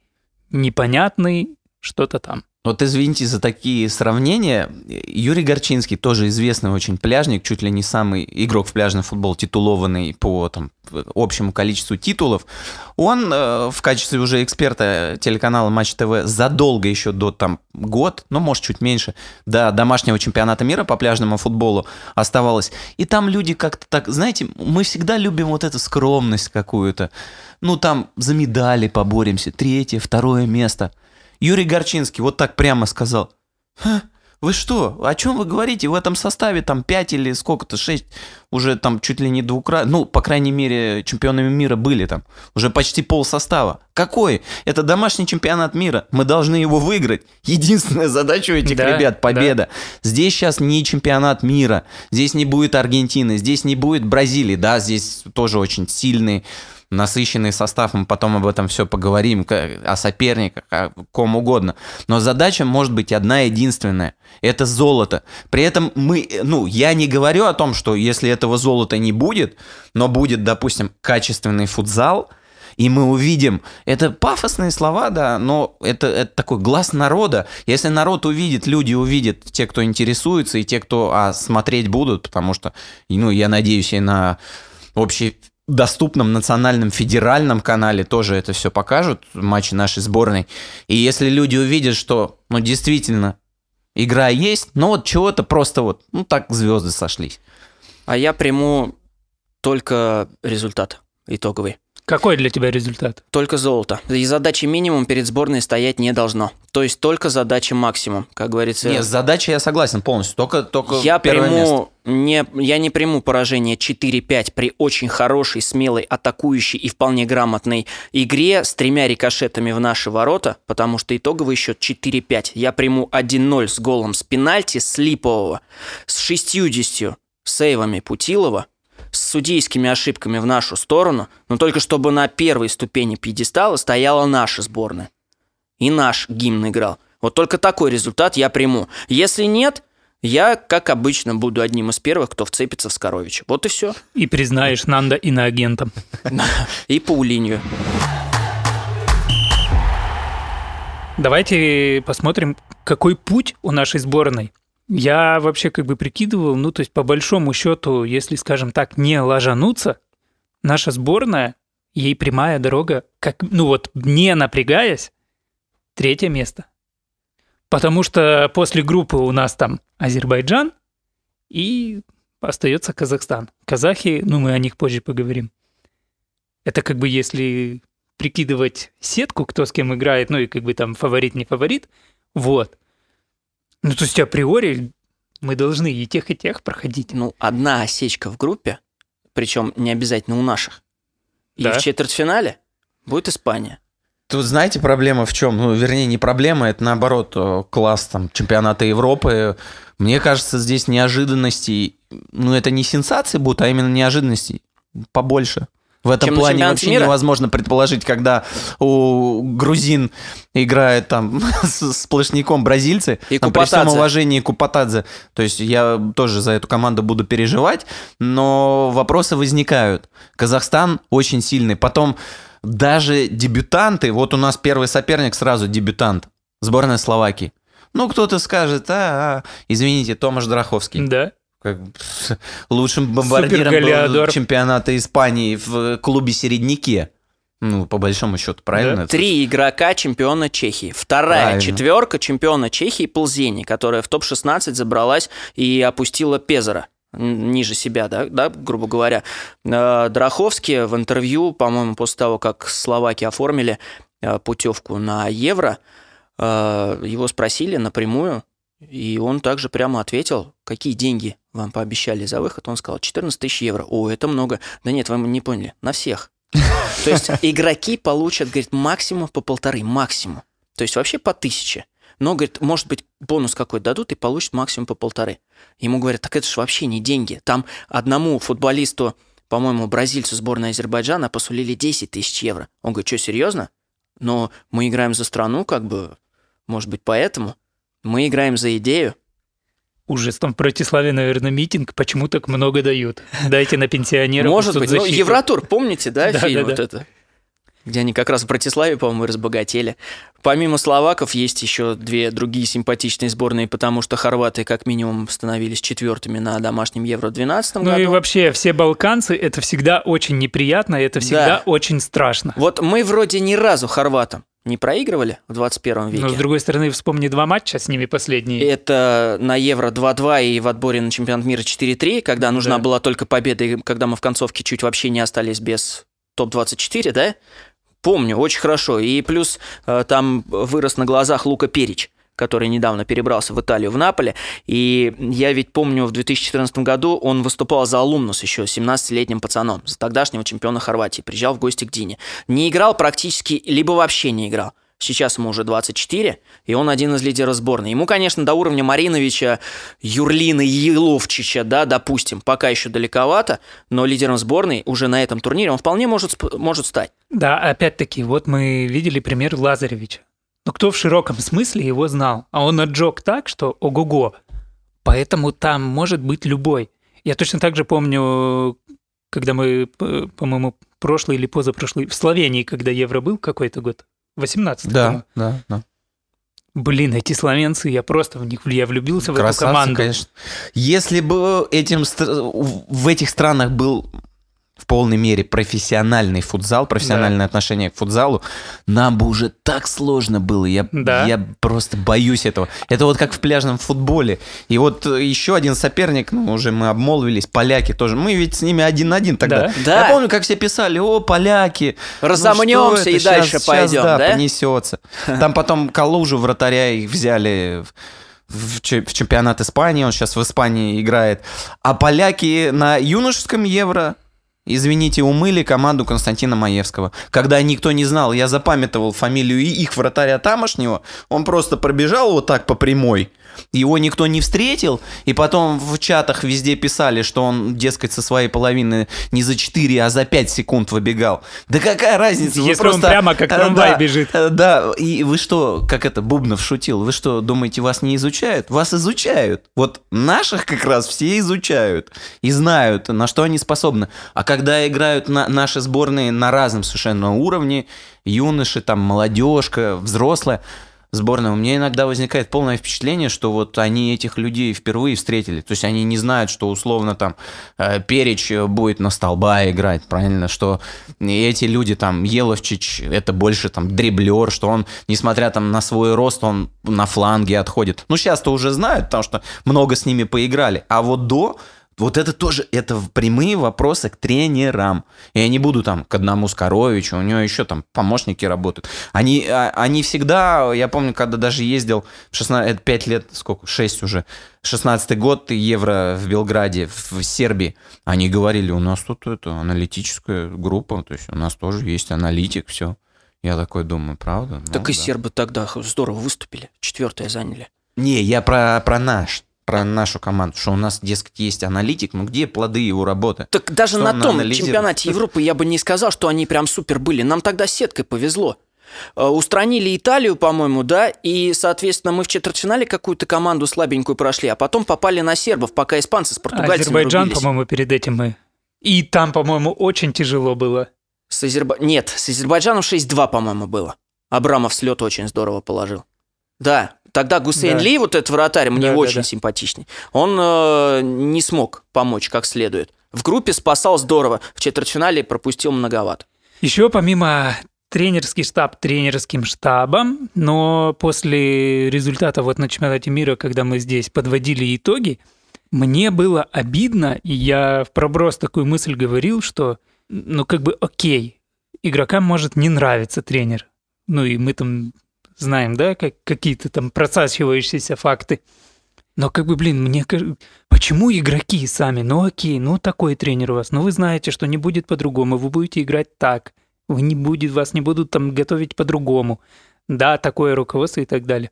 непонятный что-то там. Вот извините за такие сравнения. Юрий Горчинский, тоже известный очень пляжник, чуть ли не самый игрок в пляжный футбол, титулованный по общему количеству титулов. Он в качестве уже эксперта телеканала Матч ТВ задолго еще до год, может чуть меньше, до домашнего чемпионата мира по пляжному футболу оставалось. И там люди как-то так, знаете, мы всегда любим вот эту скромность какую-то. За медали поборемся, 3-е, 2-е место. Юрий Горчинский вот так прямо сказал: вы что, о чем вы говорите? В этом составе 5 или сколько-то, 6, уже чуть ли не 2 раза, по крайней мере, чемпионами мира были уже почти полсостава. Какой? Это домашний чемпионат мира, мы должны его выиграть. Единственная задача у этих ребят – победа. Да. Здесь сейчас не чемпионат мира, здесь не будет Аргентины, здесь не будет Бразилии, да, здесь тоже очень сильные, насыщенный состав, мы потом об этом все поговорим, о соперниках, о ком угодно. Но задача может быть одна единственная – это золото. При этом мы, я не говорю о том, что если этого золота не будет, но будет, допустим, качественный футзал, и мы увидим. Это пафосные слова, да, но это такой глаз народа. Если народ увидит, люди увидят, те, кто интересуется, и те, кто смотреть будут, потому что, ну, я надеюсь, и на общедоступном национальном федеральном канале тоже это все покажут, матчи нашей сборной. И если люди увидят, что, ну, действительно, игра есть, но вот чего-то просто вот, ну, так звезды сошлись. А я приму только результат итоговый. Какой для тебя результат? Только золото. И задачи минимум перед сборной стоять не должно. То есть только задача максимум, как говорится. Нет, задача, я согласен полностью, только я первое приму, место. Я не приму поражение 4-5 при очень хорошей, смелой, атакующей и вполне грамотной игре с тремя рикошетами в наши ворота, потому что итоговый счет 4-5. Я приму 1-0 с голом с пенальти, с Липового, с 60 сейвами Путилова, с судейскими ошибками в нашу сторону, но только чтобы на первой ступени пьедестала стояла наша сборная. И наш гимн играл. Вот только такой результат я приму. Если нет, я, как обычно, буду одним из первых, кто вцепится в Скоровича. Вот и все. И признаешь Нанда иноагентом. И Паулинью. Давайте посмотрим, какой путь у нашей сборной. Я вообще как бы прикидывал, ну, то есть по большому счету, если, скажем так, не ложануться, наша сборная, ей прямая дорога, как, ну вот, не напрягаясь, 3-е место. Потому что после группы у нас там Азербайджан и остается Казахстан. Казахи, ну, мы о них позже поговорим. Это как бы если прикидывать сетку, кто с кем играет, ну и как бы там фаворит, не фаворит, вот. Ну, то есть априори мы должны и тех проходить. Ну, одна осечка в группе, причем не обязательно у наших. Да. И в четвертьфинале будет Испания. Тут знаете, проблема в чем? Ну, вернее, не проблема, это наоборот класс там чемпионата Европы. Мне кажется, здесь неожиданностей, ну, это не сенсации будут, а именно неожиданностей побольше. В этом плане вообще невозможно предположить, когда у грузин играет там с плашником бразильцы, и там, при всем уважении Купатадзе. То есть я тоже за эту команду буду переживать, но вопросы возникают. Казахстан очень сильный. Потом даже дебютанты, вот у нас первый соперник сразу дебютант, сборная Словакии. Ну, кто-то скажет, извините, Томаш Драховский. Да. Лучшим бомбардиром чемпионата Испании в клубе «Середняки». Ну, по большому счету, правильно? Да. 3 игрока чемпиона Чехии. Вторая четверка чемпиона Чехии Плзени, которая в топ-16 забралась и опустила Пезера ниже себя, да, грубо говоря. Драховский в интервью, по-моему, после того, как словаки оформили путевку на Евро, его спросили напрямую, и он также прямо ответил, какие деньги вам пообещали за выход. Он сказал, 14 000 евро. О, это много. Да нет, вы не поняли, на всех. То есть игроки получат, говорит, максимум по 1,5, максимум. То есть вообще по 1000. Но, говорит, может быть, бонус какой-то дадут и получат максимум по 1,5. Ему говорят, так это же вообще не деньги. Там одному футболисту, по-моему, бразильцу сборной Азербайджана посулили 10 000 евро. Он говорит, что, серьезно? Но мы играем за страну, как бы, может быть, поэтому... Мы играем за идею. Ужас, там в Братиславе, наверное, митинг, почему так много дают? Дайте на пенсионеров. Может быть, ну, Евротур, помните, да, фильм вот это? Где они как раз в Братиславе, по-моему, разбогатели. Помимо словаков есть еще 2 другие симпатичные сборные, потому что хорваты как минимум становились 4-ми на домашнем Евро-12 году. Ну и вообще все балканцы, это всегда очень неприятно, это всегда очень страшно. Вот мы вроде ни разу хорватам не проигрывали в 21 веке. Но, с другой стороны, вспомни 2 матча с ними последние. Это на Евро 2-2 и в отборе на чемпионат мира 4-3, когда нужна была только победа, и когда мы в концовке чуть вообще не остались без топ-24, да? Помню, очень хорошо. И плюс там вырос на глазах Лука Перич, который недавно перебрался в Италию, в Наполе. И я ведь помню, в 2014 году он выступал за Алумнус еще 17-летним пацаном, за тогдашнего чемпиона Хорватии. Приезжал в гости к Дине. Не играл практически, либо вообще не играл. Сейчас ему уже 24, и он один из лидеров сборной. Ему, конечно, до уровня Мариновича, Юрлина, Еловчича, да, допустим, пока еще далековато, но лидером сборной уже на этом турнире он вполне может стать. Да, опять-таки, вот мы видели пример Лазаревича. Но кто в широком смысле его знал? А он отжег так, что ого-го. Поэтому там может быть любой. Я точно так же помню, когда мы, по-моему, прошлый или позапрошлый, в Словении, когда евро был какой-то год, 18-й. Да. Блин, эти словенцы, я просто в них я влюбился. Красавцы, в эту команду. Конечно. Если бы в этих странах был в полной мере профессиональный футзал, профессиональное отношение к футзалу, нам бы уже так сложно было. Я просто боюсь этого. Это вот как в пляжном футболе. И вот еще один соперник, ну, уже мы обмолвились, поляки тоже. Мы ведь с ними 1-1 тогда. Да. Я помню, как все писали: о, поляки, разомнемся, ну, и сейчас, дальше пойдем. Сейчас, да, понесется. Там потом Калужу, вратаря, их взяли в чемпионат Испании. Он сейчас в Испании играет. А поляки на юношеском евро, извините, умыли команду Константина Маевского. Когда никто не знал, я запамятовал фамилию их вратаря тамошнего, он просто пробежал вот так по прямой, его никто не встретил, и потом в чатах везде писали, что он, дескать, со своей половины не за 4, а за 5 секунд выбегал. Да какая разница? Если просто... он прямо как трамвай бежит. Да, и вы что, как это, Бубнов шутил, вы что, думаете, вас не изучают? Вас изучают. Вот наших как раз все изучают и знают, на что они способны. А когда играют наши сборные на разном совершенно уровне, юноши, там, молодежка, взрослая сборная, у меня иногда возникает полное впечатление, что вот они этих людей впервые встретили. То есть они не знают, что условно там Перич будет на столба играть, правильно? Что эти люди, там, Еловчич, это больше там дриблер, что он, несмотря там на свой рост, он на фланге отходит. Ну, сейчас-то уже знают, потому что много с ними поиграли. А вот до... Вот это тоже, это прямые вопросы к тренерам. И они будут там к одному Скоровичу, у него еще там помощники работают. Они всегда, я помню, когда даже ездил, 6 уже, 16-й год Евро в Белграде, в Сербии, они говорили: у нас тут это аналитическая группа, то есть у нас тоже есть аналитик, все. Я такой думаю, правда? Так ну, и да. Сербы тогда здорово выступили, 4-е заняли. Не, я про нашу команду, что у нас, дескать, есть аналитик, но где плоды его работы? Так даже на том чемпионате Европы я бы не сказал, что они прям супер были. Нам тогда сеткой повезло. Устранили Италию, по-моему, да, и, соответственно, мы в четвертьфинале какую-то команду слабенькую прошли, а потом попали на сербов, пока испанцы с португальцами Азербайджан, рубились. По-моему, перед этим мы. И там, по-моему, очень тяжело было. Нет, с Азербайджаном 6-2, по-моему, было. Абрамов с лёта очень здорово положил. Да, тогда Гусейн Ли, вот этот вратарь, мне очень симпатичный, он не смог помочь как следует. В группе спасал здорово, в четвертьфинале пропустил многовато. Еще помимо тренерский штаб тренерским штабом, но после результата вот на чемпионате мира, когда мы здесь подводили итоги, мне было обидно, и я в проброс такую мысль говорил, что, ну, как бы окей, игрокам может не нравиться тренер, ну и мы там... знаем, да, какие-то там просачивающиеся факты. Но как бы, блин, мне кажется, почему игроки сами? Ну окей, ну такой тренер у вас, ну вы знаете, что не будет по-другому, вы будете играть так, вас не будут там готовить по-другому. Да, такое руководство и так далее.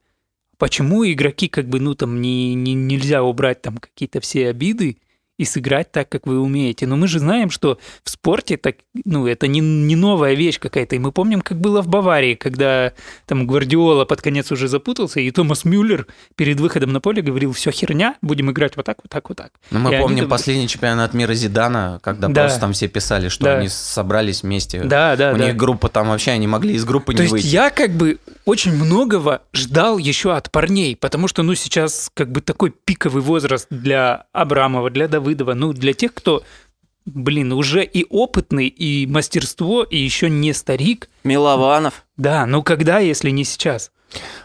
Почему игроки как бы, ну там нельзя убрать там какие-то все обиды и сыграть так, как вы умеете? Но мы же знаем, что в спорте так, ну, это не новая вещь какая-то. И мы помним, как было в Баварии, когда там Гвардиола под конец уже запутался, и Томас Мюллер перед выходом на поле говорил: все херня, будем играть вот так, вот так, вот так. Но мы помним последний чемпионат мира Зидана, когда просто там все писали, что они собрались вместе. У них группа там вообще, они могли из группы не выйти. То есть я как бы очень многого ждал еще от парней, потому что, ну, сейчас как бы такой пиковый возраст для Абрамова, для Давыдова, ну, для тех, кто, блин, уже и опытный, и мастерство, и еще не старик. Милованов. Да, ну когда, если не сейчас?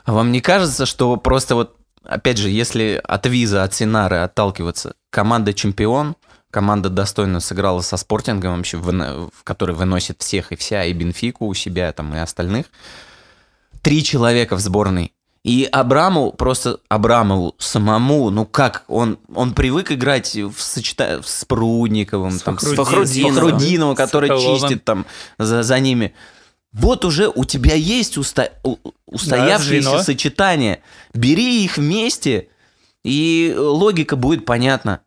А вам не кажется, что просто вот, опять же, если от Виза, от Синары отталкиваться, команда чемпион, команда достойно сыграла со Спортингом вообще, который выносит всех и вся, и Бенфику у себя, там, и остальных. 3 человека в сборной. И Абрамову самому, ну как, он привык играть с Прудниковым, с Фахрудиновым, который чистит там за ними. Вот уже у тебя есть устоявшиеся сочетания. Бери их вместе, и логика будет понятна.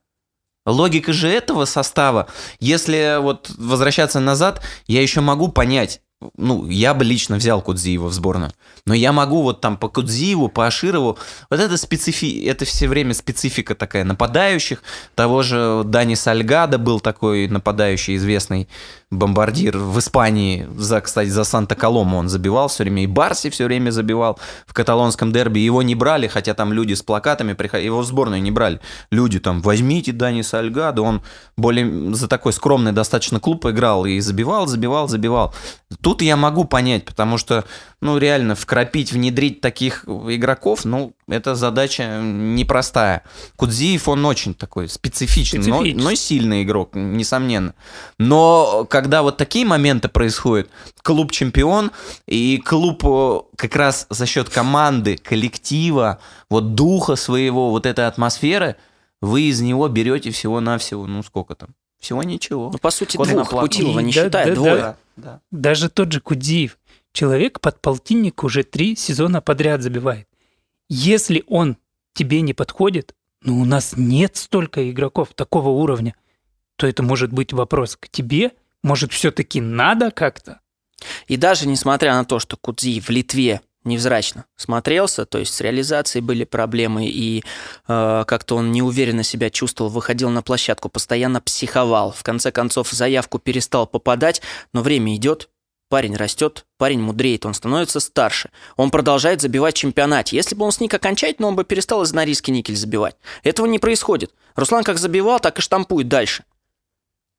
Логика же этого состава, если вот возвращаться назад, я еще могу понять. ну, я бы лично взял Кудзиева в сборную, но я могу вот там по Кудзиеву, по Аширову, вот это это все время специфика такая нападающих, того же Дани Сальгадо был такой нападающий, известный бомбардир в Испании, кстати, за Санта-Колому он забивал все время, и Барси все время забивал в каталонском дерби, его не брали, хотя там люди с плакатами приходили, его в сборную не брали, люди там, возьмите Дани Сальгадо, он более за такой скромный достаточно клуб играл и забивал. Тут я могу понять, потому что, ну, реально, вкрапить, внедрить таких игроков, ну, это задача непростая. Кудзиев, он очень такой специфичный, но сильный игрок, несомненно. Но когда вот такие моменты происходят, клуб-чемпион, и клуб как раз за счет команды, коллектива, вот духа своего, вот этой атмосферы, вы из него берете всего-навсего, ну, сколько там? Всего ничего. Ну, по сути, двух. Путилова не считает, двое. Да. Даже тот же Кудзиев. Человек под полтинник уже 3 сезона подряд забивает. Если он тебе не подходит, но у нас нет столько игроков такого уровня, то это может быть вопрос к тебе. Может, все-таки надо как-то? И даже несмотря на то, что Кудзиев в Литве невзрачно смотрелся, то есть с реализацией были проблемы, и как-то он неуверенно себя чувствовал, выходил на площадку, постоянно психовал. В конце концов, заявку перестал попадать, но время идет, парень растет, парень мудреет, он становится старше, он продолжает забивать в чемпионате. Если бы он сник окончательно, он бы перестал из Норильска никель забивать. Этого не происходит. Руслан как забивал, так и штампует дальше.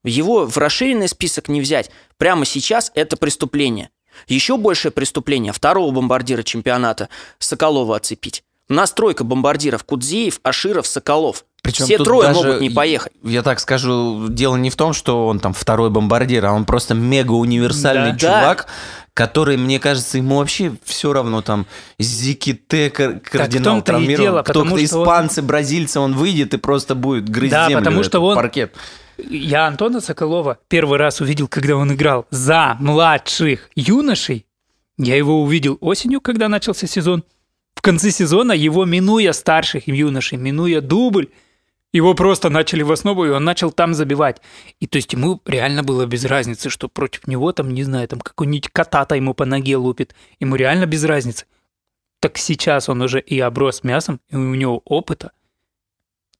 Его в расширенный список не взять. Прямо сейчас это преступление. Еще большее преступление второго бомбардира чемпионата Соколова отцепить. У нас 3 бомбардиров: Кудзиев, Аширов, Соколов. Причем все 3 могут не поехать. Я так скажу, дело не в том, что он там второй бомбардир, а он просто мега-универсальный чувак, который, мне кажется, ему вообще все равно там Зиките, кардинал травмирован, кто-то испанцы, бразильцы, он выйдет и просто будет грызть землю, потому что он... паркет. Я Антона Соколова первый раз увидел, когда он играл за младших юношей. Я его увидел осенью, когда начался сезон. В конце сезона его, минуя старших юношей, минуя дубль, его просто начали в основу, и он начал там забивать. И то есть ему реально было без разницы, что против него там, не знаю, там какой-нибудь Катата ему по ноге лупит. Ему реально без разницы. Так сейчас он уже и оброс мясом, и у него опыта.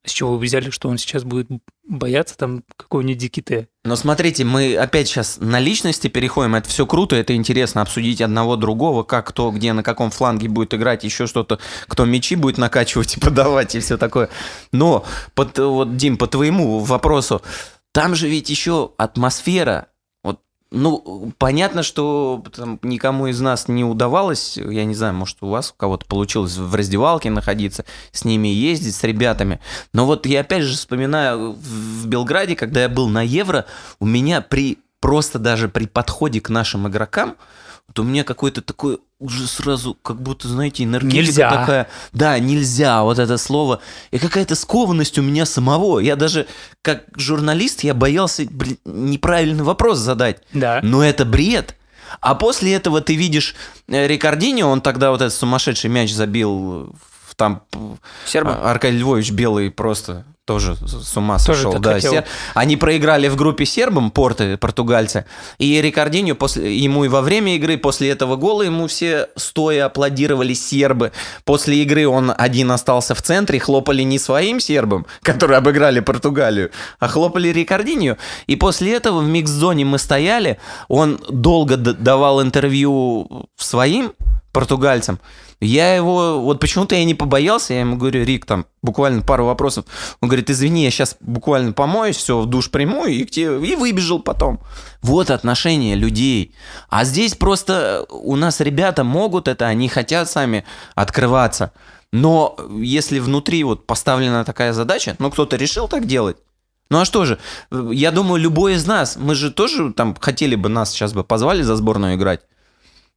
С чего вы взяли, что он сейчас будет бояться там какого-нибудь Диките? Но смотрите, мы опять сейчас на личности переходим. Это все круто, это интересно обсудить одного другого, как кто, где, на каком фланге будет играть, еще что-то, кто мячи будет накачивать и подавать, и все такое. Но, вот, Дим, по твоему вопросу, там же ведь еще атмосфера. Ну, понятно, что там никому из нас не удавалось, я не знаю, может, у вас у кого-то получилось в раздевалке находиться, с ними ездить, с ребятами. Но вот я опять же вспоминаю, в Белграде, когда я был на Евро, у меня просто даже при подходе к нашим игрокам, вот у меня какой-то такой уже сразу, как будто, знаете, энергетика нельзя. Такая. Да, нельзя, вот это слово. И какая-то скованность у меня самого. Я даже, как журналист, я боялся, блин, неправильный вопрос задать. Да. Но это бред. А после этого ты видишь Рикардиньо, он тогда вот этот сумасшедший мяч забил, там Аркадий Львович Белый просто... Тоже с ума сошел. Да. Они проиграли в группе сербам, португальцы, и Рикардиньо, ему и во время игры, после этого гола, ему все стоя аплодировали сербы. После игры он один остался в центре, хлопали не своим сербам, которые обыграли Португалию, а хлопали Рикардиньо. И после этого в микс-зоне мы стояли, он долго давал интервью своим португальцам. Я его... Вот почему-то я не побоялся, я ему говорю: Рик, там буквально пару вопросов. Он говорит: извини, я сейчас буквально помоюсь, все, в душ приму, и выбежал потом. Вот отношение людей. А здесь просто у нас ребята могут это, они хотят сами открываться. Но если внутри вот поставлена такая задача, ну, кто-то решил так делать, ну а что же, я думаю, любой из нас, мы же тоже там хотели бы, нас сейчас бы позвали за сборную играть,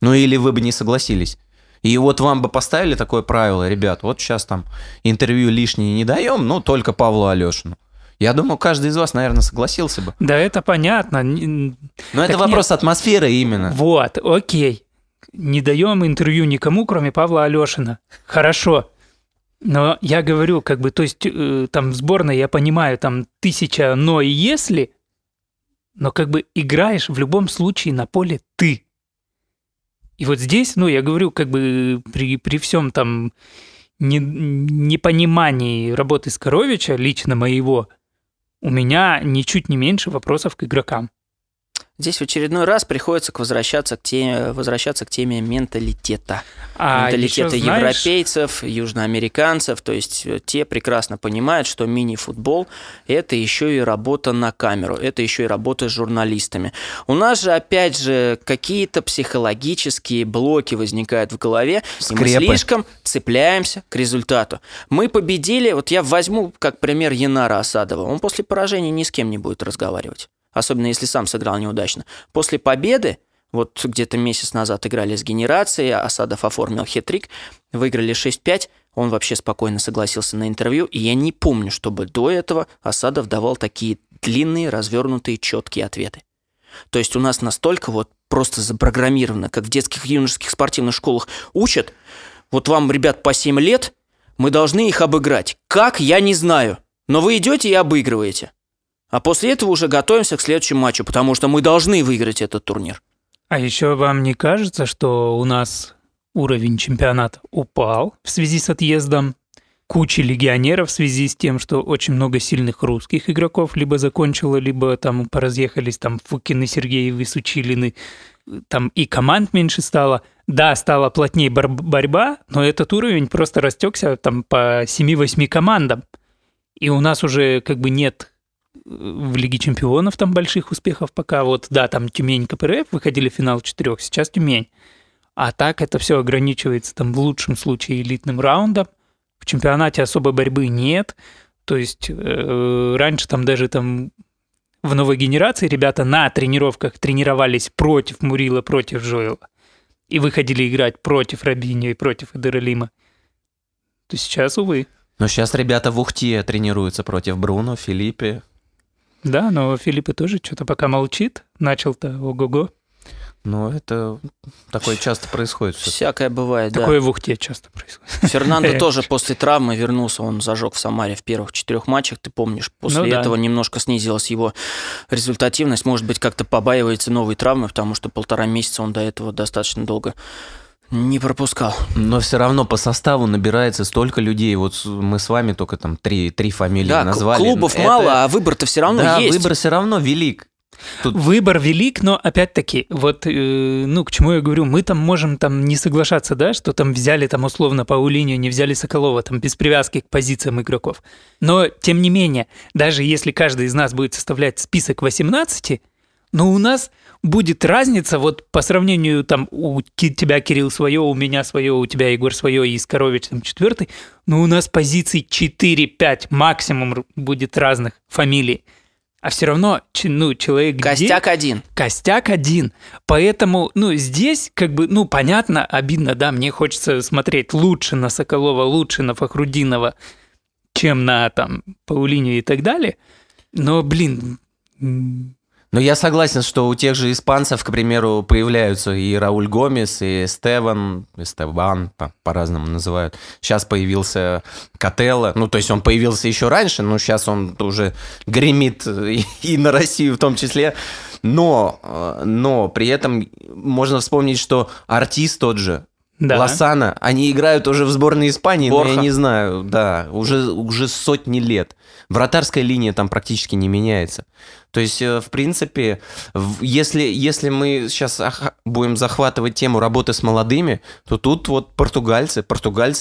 ну или вы бы не согласились. И вот вам бы поставили такое правило: ребят, вот сейчас там интервью лишнее не даем, но только Павлу Алешину. Я думаю, каждый из вас, наверное, согласился бы. Да, это понятно. Но так это вопрос атмосферы именно. Вот, окей. Не даем интервью никому, кроме Павла Алешина. Хорошо. Но я говорю, как бы, то есть там в сборной, я понимаю, там 1000 «но» и «если», но как бы играешь в любом случае на поле ты. И вот здесь, ну, я говорю, как бы при всем там непонимании работы Скоровича, лично моего, у меня ничуть не меньше вопросов к игрокам. Здесь в очередной раз приходится возвращаться к теме менталитета. Менталитета европейцев, южноамериканцев. То есть те прекрасно понимают, что мини-футбол – это еще и работа на камеру, это еще и работа с журналистами. У нас же, опять же, какие-то психологические блоки возникают в голове, скрепы. И мы слишком цепляемся к результату. Мы победили, вот я возьму как пример Янара Асадова. Он после поражения ни с кем не будет разговаривать. Особенно если сам сыграл неудачно. После победы, вот где-то месяц назад играли с Генерацией, Асадов оформил хет-трик, выиграли 6-5, он вообще спокойно согласился на интервью, и я не помню, чтобы до этого Асадов давал такие длинные, развернутые, четкие ответы. То есть у нас настолько вот просто запрограммировано, как в детских и юношеских спортивных школах учат, вот вам, ребят, по 7 лет, мы должны их обыграть. Как, я не знаю, но вы идете и обыгрываете. А после этого уже готовимся к следующему матчу, потому что мы должны выиграть этот турнир. А еще вам не кажется, что у нас уровень чемпионата упал в связи с отъездом кучи легионеров, в связи с тем, что очень много сильных русских игроков либо закончило, либо там поразъехались, там Фукины, Сергеевы, Сучилины, там и команд меньше стало. Да, стала плотнее борьба, но этот уровень просто растекся там по 7-8 командам. И у нас уже как бы нет... В Лиге Чемпионов там больших успехов пока. Вот, да, там Тюмень, КПРФ выходили в финал 4, сейчас Тюмень. А так это все ограничивается там в лучшем случае элитным раундом. В чемпионате особой борьбы нет. То есть раньше там даже там в новой генерации ребята на тренировках тренировались против Мурила, против Жоэла. И выходили играть против Рабиньо и против Эдеролима. То сейчас, увы. Но сейчас ребята в Ухте тренируются против Бруно, Филиппе. Да, но Филиппе тоже что-то пока молчит. Начал-то ого-го. Ну, это такое часто происходит. Всякое бывает, да. Такое в Ухте часто происходит. Фернандо тоже после травмы вернулся. Он зажег в Самаре в первых 4 матчах, ты помнишь. После этого немножко снизилась его результативность. Может быть, как-то побаивается новой травмы, потому что 1,5 месяца он до этого достаточно долго... Не пропускал. Но все равно по составу набирается столько людей. Вот мы с вами только там 3 фамилии да, назвали. Клубов это... мало, а выбор-то все равно да, есть. Да, выбор все равно велик. Тут... Выбор велик, но опять-таки, вот, ну, к чему я говорю, мы там можем там не соглашаться, да, что там взяли там условно Паулинию, не взяли Соколова, там без привязки к позициям игроков. Но, тем не менее, даже если каждый из нас будет составлять список 18, но у нас будет разница вот по сравнению там у тебя, Кирилл, свое, у меня свое, у тебя, Егор, свое и Скорович там 4, но у нас позиций 4-5 максимум будет разных фамилий. А все равно, ну, человек... Костяк один. Поэтому, ну, здесь как бы, ну, понятно, обидно, да, мне хочется смотреть лучше на Соколова, лучше на Фахрудинова, чем на там Паулинию и так далее. Но, блин... Но я согласен, что у тех же испанцев, к примеру, появляются и Рауль Гомес, и Эстебан, по-разному называют. Сейчас появился Котелло, ну, то есть он появился еще раньше, но сейчас он уже гремит и на Россию в том числе. Но при этом можно вспомнить, что Артис тот же, да. Лосана, они играют уже в сборной Испании, Борха. Но я не знаю, да, уже сотни лет. Вратарская линия там практически не меняется. То есть, в принципе, если мы сейчас будем захватывать тему работы с молодыми, то тут вот португальцы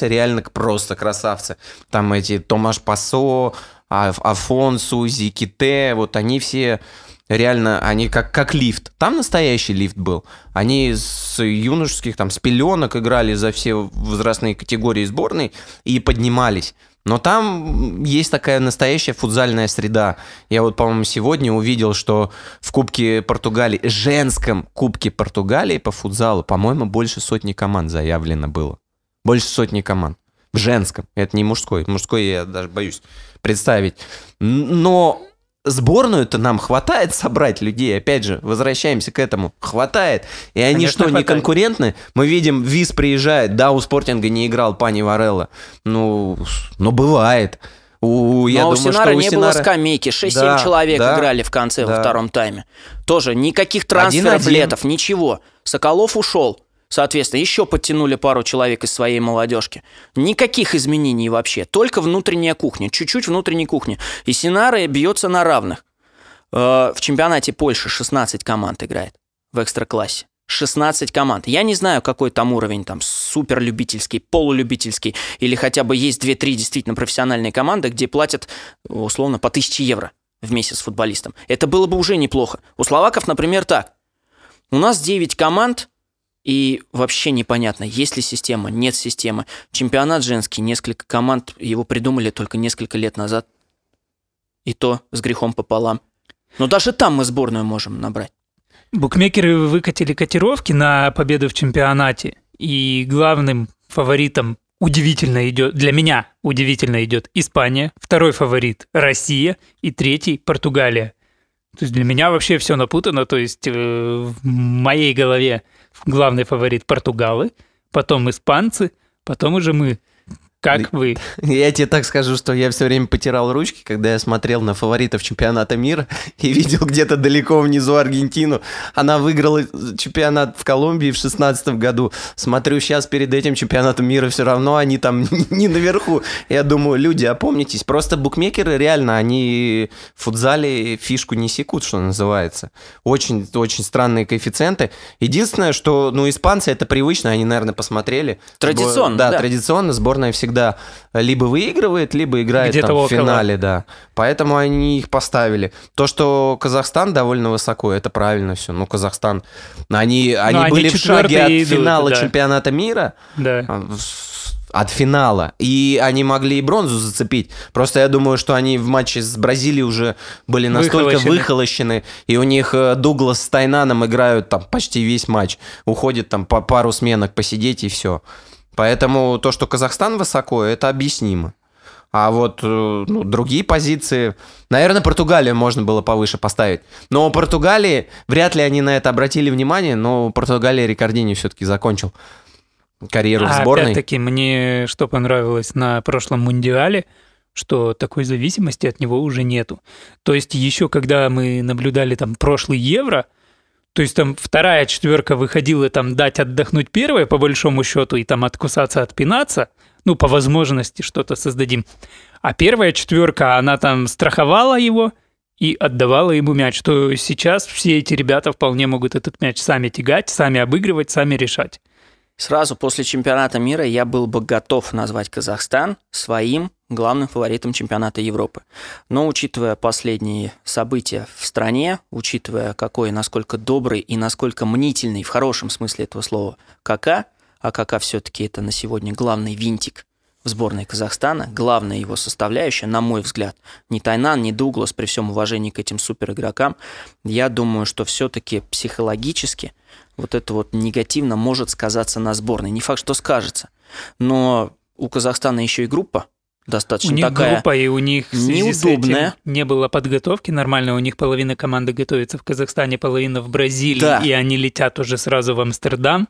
реально просто красавцы. Там эти Томаш Пассо, Афонсу, Зиките, вот они все... Реально, они как лифт. Там настоящий лифт был. Они с юношеских, там, с пеленок играли за все возрастные категории сборной и поднимались. Но там есть такая настоящая футзальная среда. Я вот, по-моему, сегодня увидел, что в Кубке Португалии, женском Кубке Португалии по футзалу, по-моему, больше 100 команд заявлено было. Больше 100 команд. В женском. Это не мужской. Мужской я даже боюсь представить. Но... Сборную-то нам хватает собрать людей, опять же, возвращаемся к этому, хватает. И они конечно, что, не конкурентны? Мы видим, Виз приезжает, да, у Спортинга не играл Пани Варелла, но бывает. Я думаю, Синара что у не Синара... было скамейки, 6-7 да, человек да, играли в конце во втором тайме. Тоже никаких трансферов, летов, ничего. Соколов ушел. Соответственно, еще подтянули пару человек из своей молодежки. Никаких изменений вообще. Только внутренняя кухня. Чуть-чуть внутренней кухни. И Синара бьется на равных. В чемпионате Польши 16 команд играет в экстраклассе. 16 команд. Я не знаю, какой там уровень, там суперлюбительский, полулюбительский, или хотя бы есть 2-3 действительно профессиональные команды, где платят, условно, по 1000 евро в месяц футболистам. Это было бы уже неплохо. У словаков, например, так. У нас 9 команд, и вообще непонятно, есть ли система, нет системы. Чемпионат женский, несколько команд, его придумали только несколько лет назад. И то с грехом пополам. Но даже там мы сборную можем набрать. Букмекеры выкатили котировки на победу в чемпионате, и главным фаворитом удивительно идет, для меня удивительно идет Испания, второй фаворит Россия и третий Португалия. То есть для меня вообще все напутано, то есть в моей голове главный фаворит португалы, потом испанцы, потом уже мы. Как вы? Я тебе так скажу, что я все время потирал ручки, когда я смотрел на фаворитов чемпионата мира и видел где-то далеко внизу Аргентину. Она выиграла чемпионат в Колумбии в 2016 году. Смотрю, сейчас перед этим чемпионатом мира все равно они там не наверху. Я думаю, люди, опомнитесь. Просто букмекеры реально, они в футзале фишку не секут, что называется. Очень странные коэффициенты. Единственное, что, испанцы это привычно, они, наверное, посмотрели. Традиционно. Да, традиционно сборная всегда либо выигрывает, либо играет там, в финале, да. Поэтому они их поставили. То, что Казахстан довольно высоко, это правильно все. Казахстан, они были в шаге от финала чемпионата мира. Да. От финала. И они могли и бронзу зацепить. Просто я думаю, что они в матче с Бразилией уже были настолько выхолощены. И у них Дуглас с Тайнаном играют там почти весь матч. Уходит там по пару сменок посидеть и все. Поэтому то, что Казахстан высоко, это объяснимо. А вот другие позиции... Наверное, Португалию можно было повыше поставить. Но Португалии... Вряд ли они на это обратили внимание, но Португалия Рикардини все-таки закончил карьеру в сборной. Опять-таки, мне что понравилось на прошлом Мундиале, что такой зависимости от него уже нету. То есть еще когда мы наблюдали там прошлый Евро... То есть там вторая четверка выходила там дать отдохнуть первой, по большому счету, и там откусаться, отпинаться. По возможности что-то создадим. А первая четверка, она там страховала его и отдавала ему мяч. То сейчас все эти ребята вполне могут этот мяч сами тягать, сами обыгрывать, сами решать. Сразу после чемпионата мира я был бы готов назвать Казахстан своим главным фаворитом чемпионата Европы. Но учитывая последние события в стране, учитывая насколько добрый и насколько мнительный, в хорошем смысле этого слова, Кака, а Кака все-таки это на сегодня главный винтик в сборной Казахстана, главная его составляющая, на мой взгляд, ни Тайнан, ни Дуглас, при всем уважении к этим суперигрокам, я думаю, что все-таки психологически это негативно может сказаться на сборной. Не факт, что скажется, но у Казахстана еще и группа достаточно такая неудобная. У них группа, и у них в связи с этим не было подготовки нормально, у них половина команды готовится в Казахстане, половина в Бразилии, да. И они летят уже сразу в Амстердам.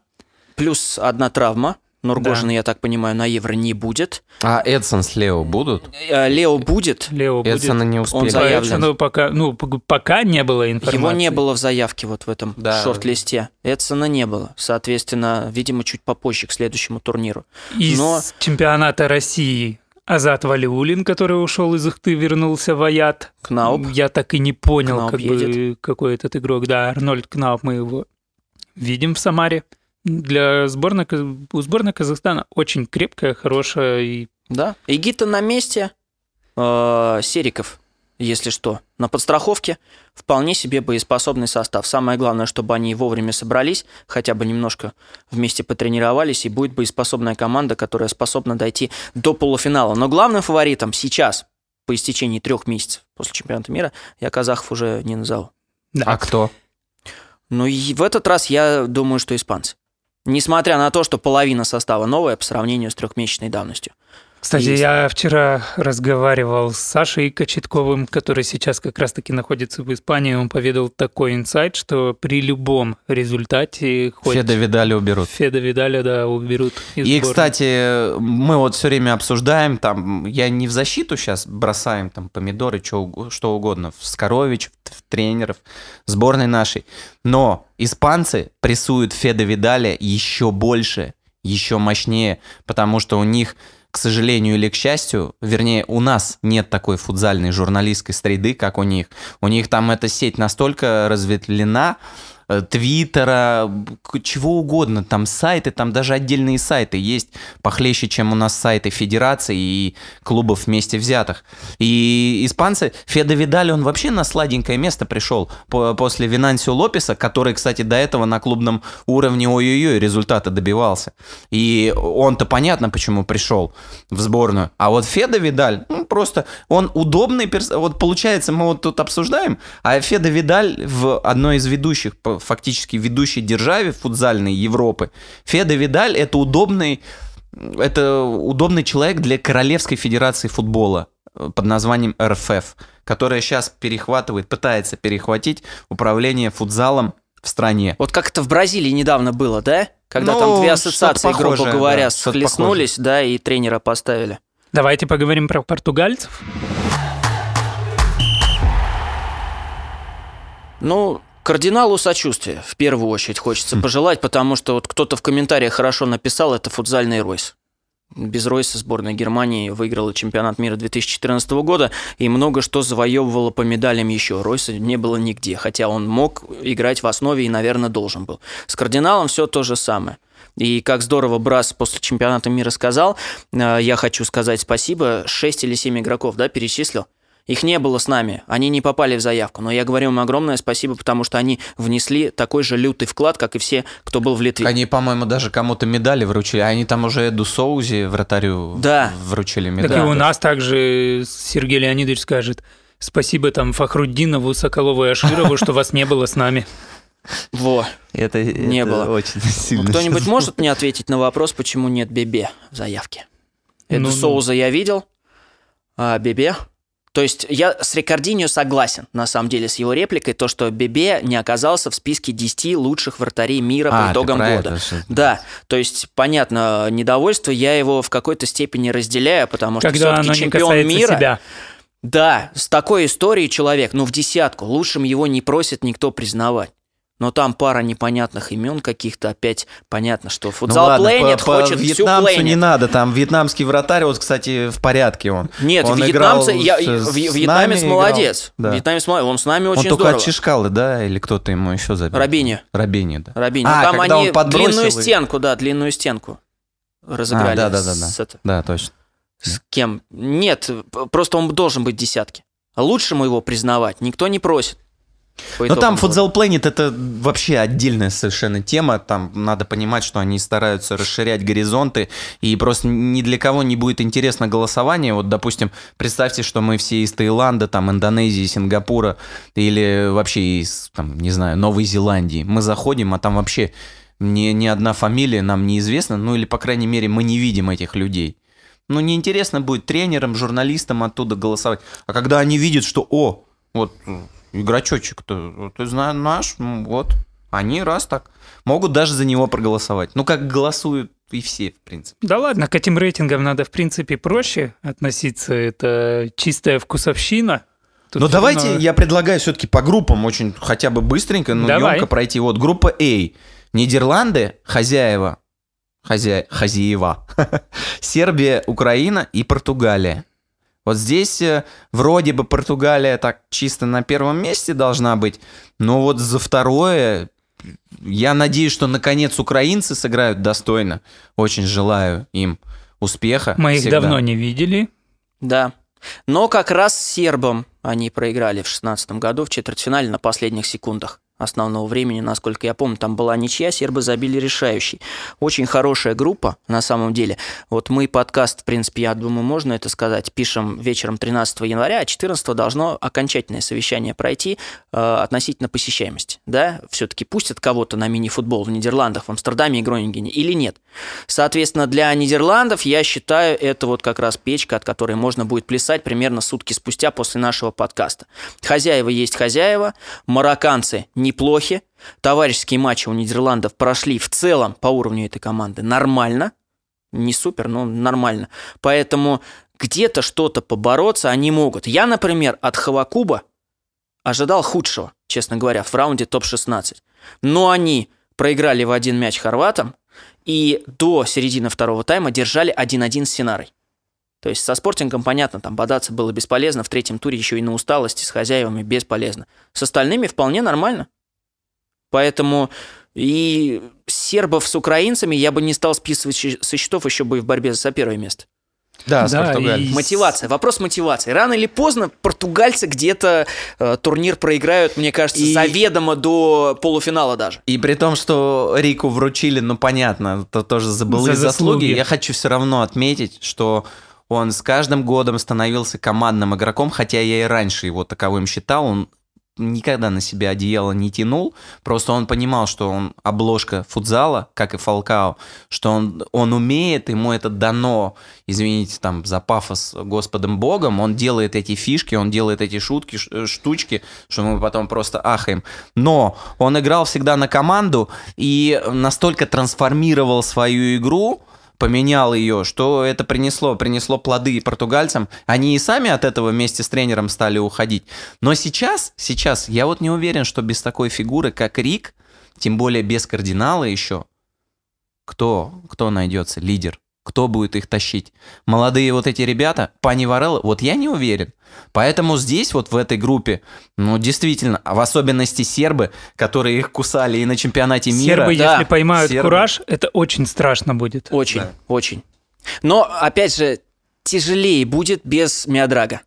Плюс одна травма. Нургожина, да. Я так понимаю, на Евро не будет. А Эдсон с Лео будут? Лео будет. Эдсона не успели. Он заявлен. Пока не было информации. Его не было в заявке в этом шорт-листе. Эдсона не было. Соответственно, видимо, чуть попозже, к следующему турниру. Из чемпионата России Азат Валиуллин, который ушел из Ухты, вернулся в Аят. Кнауп. Я так и не понял, какой этот игрок. Да, Арнольд Кнауп, мы его видим в Самаре. У сборной Казахстана очень крепкая, хорошая. Да, Игита на месте, Сериков, если что, на подстраховке. Вполне себе боеспособный состав. Самое главное, чтобы они вовремя собрались, хотя бы немножко вместе потренировались, и будет боеспособная команда, которая способна дойти до полуфинала. Но главным фаворитом сейчас, по истечении 3 месяцев после чемпионата мира, я казахов уже не назову. Да. А кто? И в этот раз я думаю, что испанцы. Несмотря на то, что половина состава новая по сравнению с 3-месячной давностью. Кстати, я вчера разговаривал с Сашей Кочетковым, который сейчас как раз-таки находится в Испании. Он поведал такой инсайт, что при любом результате... Феда Видаля уберут. Феда Видаля, да, уберут из сборной. И, кстати, мы вот все время обсуждаем, там, я не в защиту сейчас бросаем, там, помидоры, что угодно, в Скорович, в тренеров, сборной нашей. Но испанцы прессуют Феда Видаля еще больше, еще мощнее, потому что у них... К сожалению или к счастью, вернее, у нас нет такой футзальной журналистской среды, как у них. У них там эта сеть настолько разветвлена, Твиттера, чего угодно, там сайты, там даже отдельные сайты есть похлеще, чем у нас сайты федерации и клубов вместе взятых. И испанцы, Феда Видаль, он вообще на сладенькое место пришел после Винансио Лопеса, который, кстати, до этого на клубном уровне ой-ой-ой результата добивался. И он-то понятно, почему пришел в сборную. А вот Феда Видаль, ну, просто он удобный персонаж. Вот получается, мы вот тут обсуждаем, а Феда Видаль в одной из ведущих, фактически ведущей державе футзальной Европы, Феда Видаль — это удобный человек для Королевской Федерации Футбола под названием РФФ, которая сейчас пытается перехватить управление футзалом в стране. Вот как это в Бразилии недавно было, да? Когда там две ассоциации, похожее, грубо говоря, да, схлестнулись, похожее. Да, и тренера поставили. Давайте поговорим про португальцев. Ну... Кардиналу сочувствия в первую очередь хочется пожелать, потому что вот кто-то в комментариях хорошо написал, это футзальный Ройс. Без Ройса сборная Германии выиграла чемпионат мира 2014 года и много что завоевывала по медалям еще. Ройса не было нигде, хотя он мог играть в основе и, наверное, должен был. С кардиналом все то же самое. И как здорово Брас после чемпионата мира сказал, я хочу сказать спасибо, 6 или 7 игроков, да, перечислил? Их не было с нами, они не попали в заявку, но я говорю им огромное спасибо, потому что они внесли такой же лютый вклад, как и все, кто был в Литве. Они, по-моему, даже кому-то медали вручили, они там уже Эду Соузи, вратарю, да, вручили медали. Так и у нас также Сергей Леонидович скажет спасибо там Фахруддинову, Соколову и Аширову, что вас не было с нами. Во, это не было. Очень сильно. Кто-нибудь может мне ответить на вопрос, почему нет Бебе в заявке? Эду Соуза я видел, а Бебе... То есть я с Рикардиньо согласен, на самом деле, с его репликой, то, что Бебе не оказался в списке 10 лучших вратарей мира по итогам года. Да, то есть, понятно, недовольство, я его в какой-то степени разделяю, потому что все-таки чемпион мира... Себя. Да, с такой историей человек, ну, в десятку, лучшим его не просит никто признавать. Но там пара непонятных имен каких-то, опять понятно, что футзал Плэнет хочет всю Плэнет. Не надо, там вьетнамский вратарь, вот, кстати, в порядке он. Нет, он вьетнамец молодец. Да. Вьетнамец молодец, он с нами очень здорово. Он только от Чешкалы, да, или кто-то ему еще забил? Рабини, да. Там они длинную стенку, да, длинную стенку разыграли. Да, точно. С кем? Нет, просто он должен быть в десятке. Лучшему его признавать никто не просит. Но там Футзал Плэнет — это вообще отдельная совершенно тема, там надо понимать, что они стараются расширять горизонты, и просто ни для кого не будет интересно голосование. Вот, допустим, представьте, что мы все из Таиланда, там, Индонезии, Сингапура или вообще из, там, не знаю, Новой Зеландии. Мы заходим, а там вообще ни одна фамилия нам неизвестна, ну или, по крайней мере, мы не видим этих людей. Ну, неинтересно будет тренерам, журналистам оттуда голосовать. А когда они видят, что, вот... игрочочек-то, ты знаешь, наш, вот, они раз так могут даже за него проголосовать. Ну, как голосуют и все, в принципе. Да ладно, к этим рейтингам надо, в принципе, проще относиться, это чистая вкусовщина. Тут но давайте, я предлагаю все-таки по группам очень, хотя бы быстренько, но емко пройти. Вот, группа А, Нидерланды, хозяева, Сербия, Украина и Португалия. Вот здесь вроде бы Португалия так чисто на первом месте должна быть, но вот за второе, я надеюсь, что наконец украинцы сыграют достойно. Очень желаю им успеха. Мы их давно не видели. Да, но как раз сербам они проиграли в 2016 году в четвертьфинале на последних секундах. основного времени, насколько я помню, там была ничья, сербы забили решающий. Очень хорошая группа, на самом деле. Вот мы подкаст, в принципе, я думаю, можно это сказать, пишем вечером 13 января, а 14 должно окончательное совещание пройти относительно посещаемости. Да? Все-таки пустят кого-то на мини-футбол в Нидерландах, в Амстердаме и Гронингене или нет? Соответственно, для Нидерландов, я считаю, это вот как раз печка, от которой можно будет плясать примерно сутки спустя после нашего подкаста. Хозяева есть хозяева, марокканцы – неплохи. Товарищеские матчи у Нидерландов прошли в целом по уровню этой команды нормально. Не супер, но нормально. Поэтому где-то что-то побороться они могут. Я, например, от Хавакуба ожидал худшего, честно говоря, в раунде топ-16. Но они проиграли в один мяч хорватам и до середины второго тайма держали 1-1 с Синарой. То есть со Спортингом, понятно, там бодаться было бесполезно, в третьем туре еще и на усталости с хозяевами бесполезно. С остальными вполне нормально. Поэтому и сербов с украинцами я бы не стал списывать со счетов, еще бы и в борьбе за первое место. Да, да, и... Мотивация, вопрос мотивации. Рано или поздно португальцы где-то турнир проиграют, мне кажется, заведомо до полуфинала даже. И при том, что Рику вручили, ну понятно, то тоже забыли заслуги. Я хочу все равно отметить, что... Он с каждым годом становился командным игроком, хотя я и раньше его таковым считал. Он никогда на себя одеяло не тянул. Просто он понимал, что он обложка футзала, как и Фалкао, что он умеет, ему это дано, извините, там, за пафос Господом Богом. Он делает эти фишки, он делает эти шутки, штучки, что мы потом просто ахаем. Но он играл всегда на команду и настолько трансформировал свою игру, поменял ее, что это принесло плоды португальцам. Они и сами от этого вместе с тренером стали уходить. Но сейчас я вот не уверен, что без такой фигуры, как Рик, тем более без кардинала еще, кто найдется лидер, кто будет их тащить. Молодые вот эти ребята, Пани Варелла, вот я не уверен. Поэтому здесь вот в этой группе, ну действительно, в особенности сербы, которые их кусали и на чемпионате мира. Сербы, да, если поймают кураж, это очень страшно будет. Очень, да. Очень. Но, опять же, тяжелее будет без Миодрага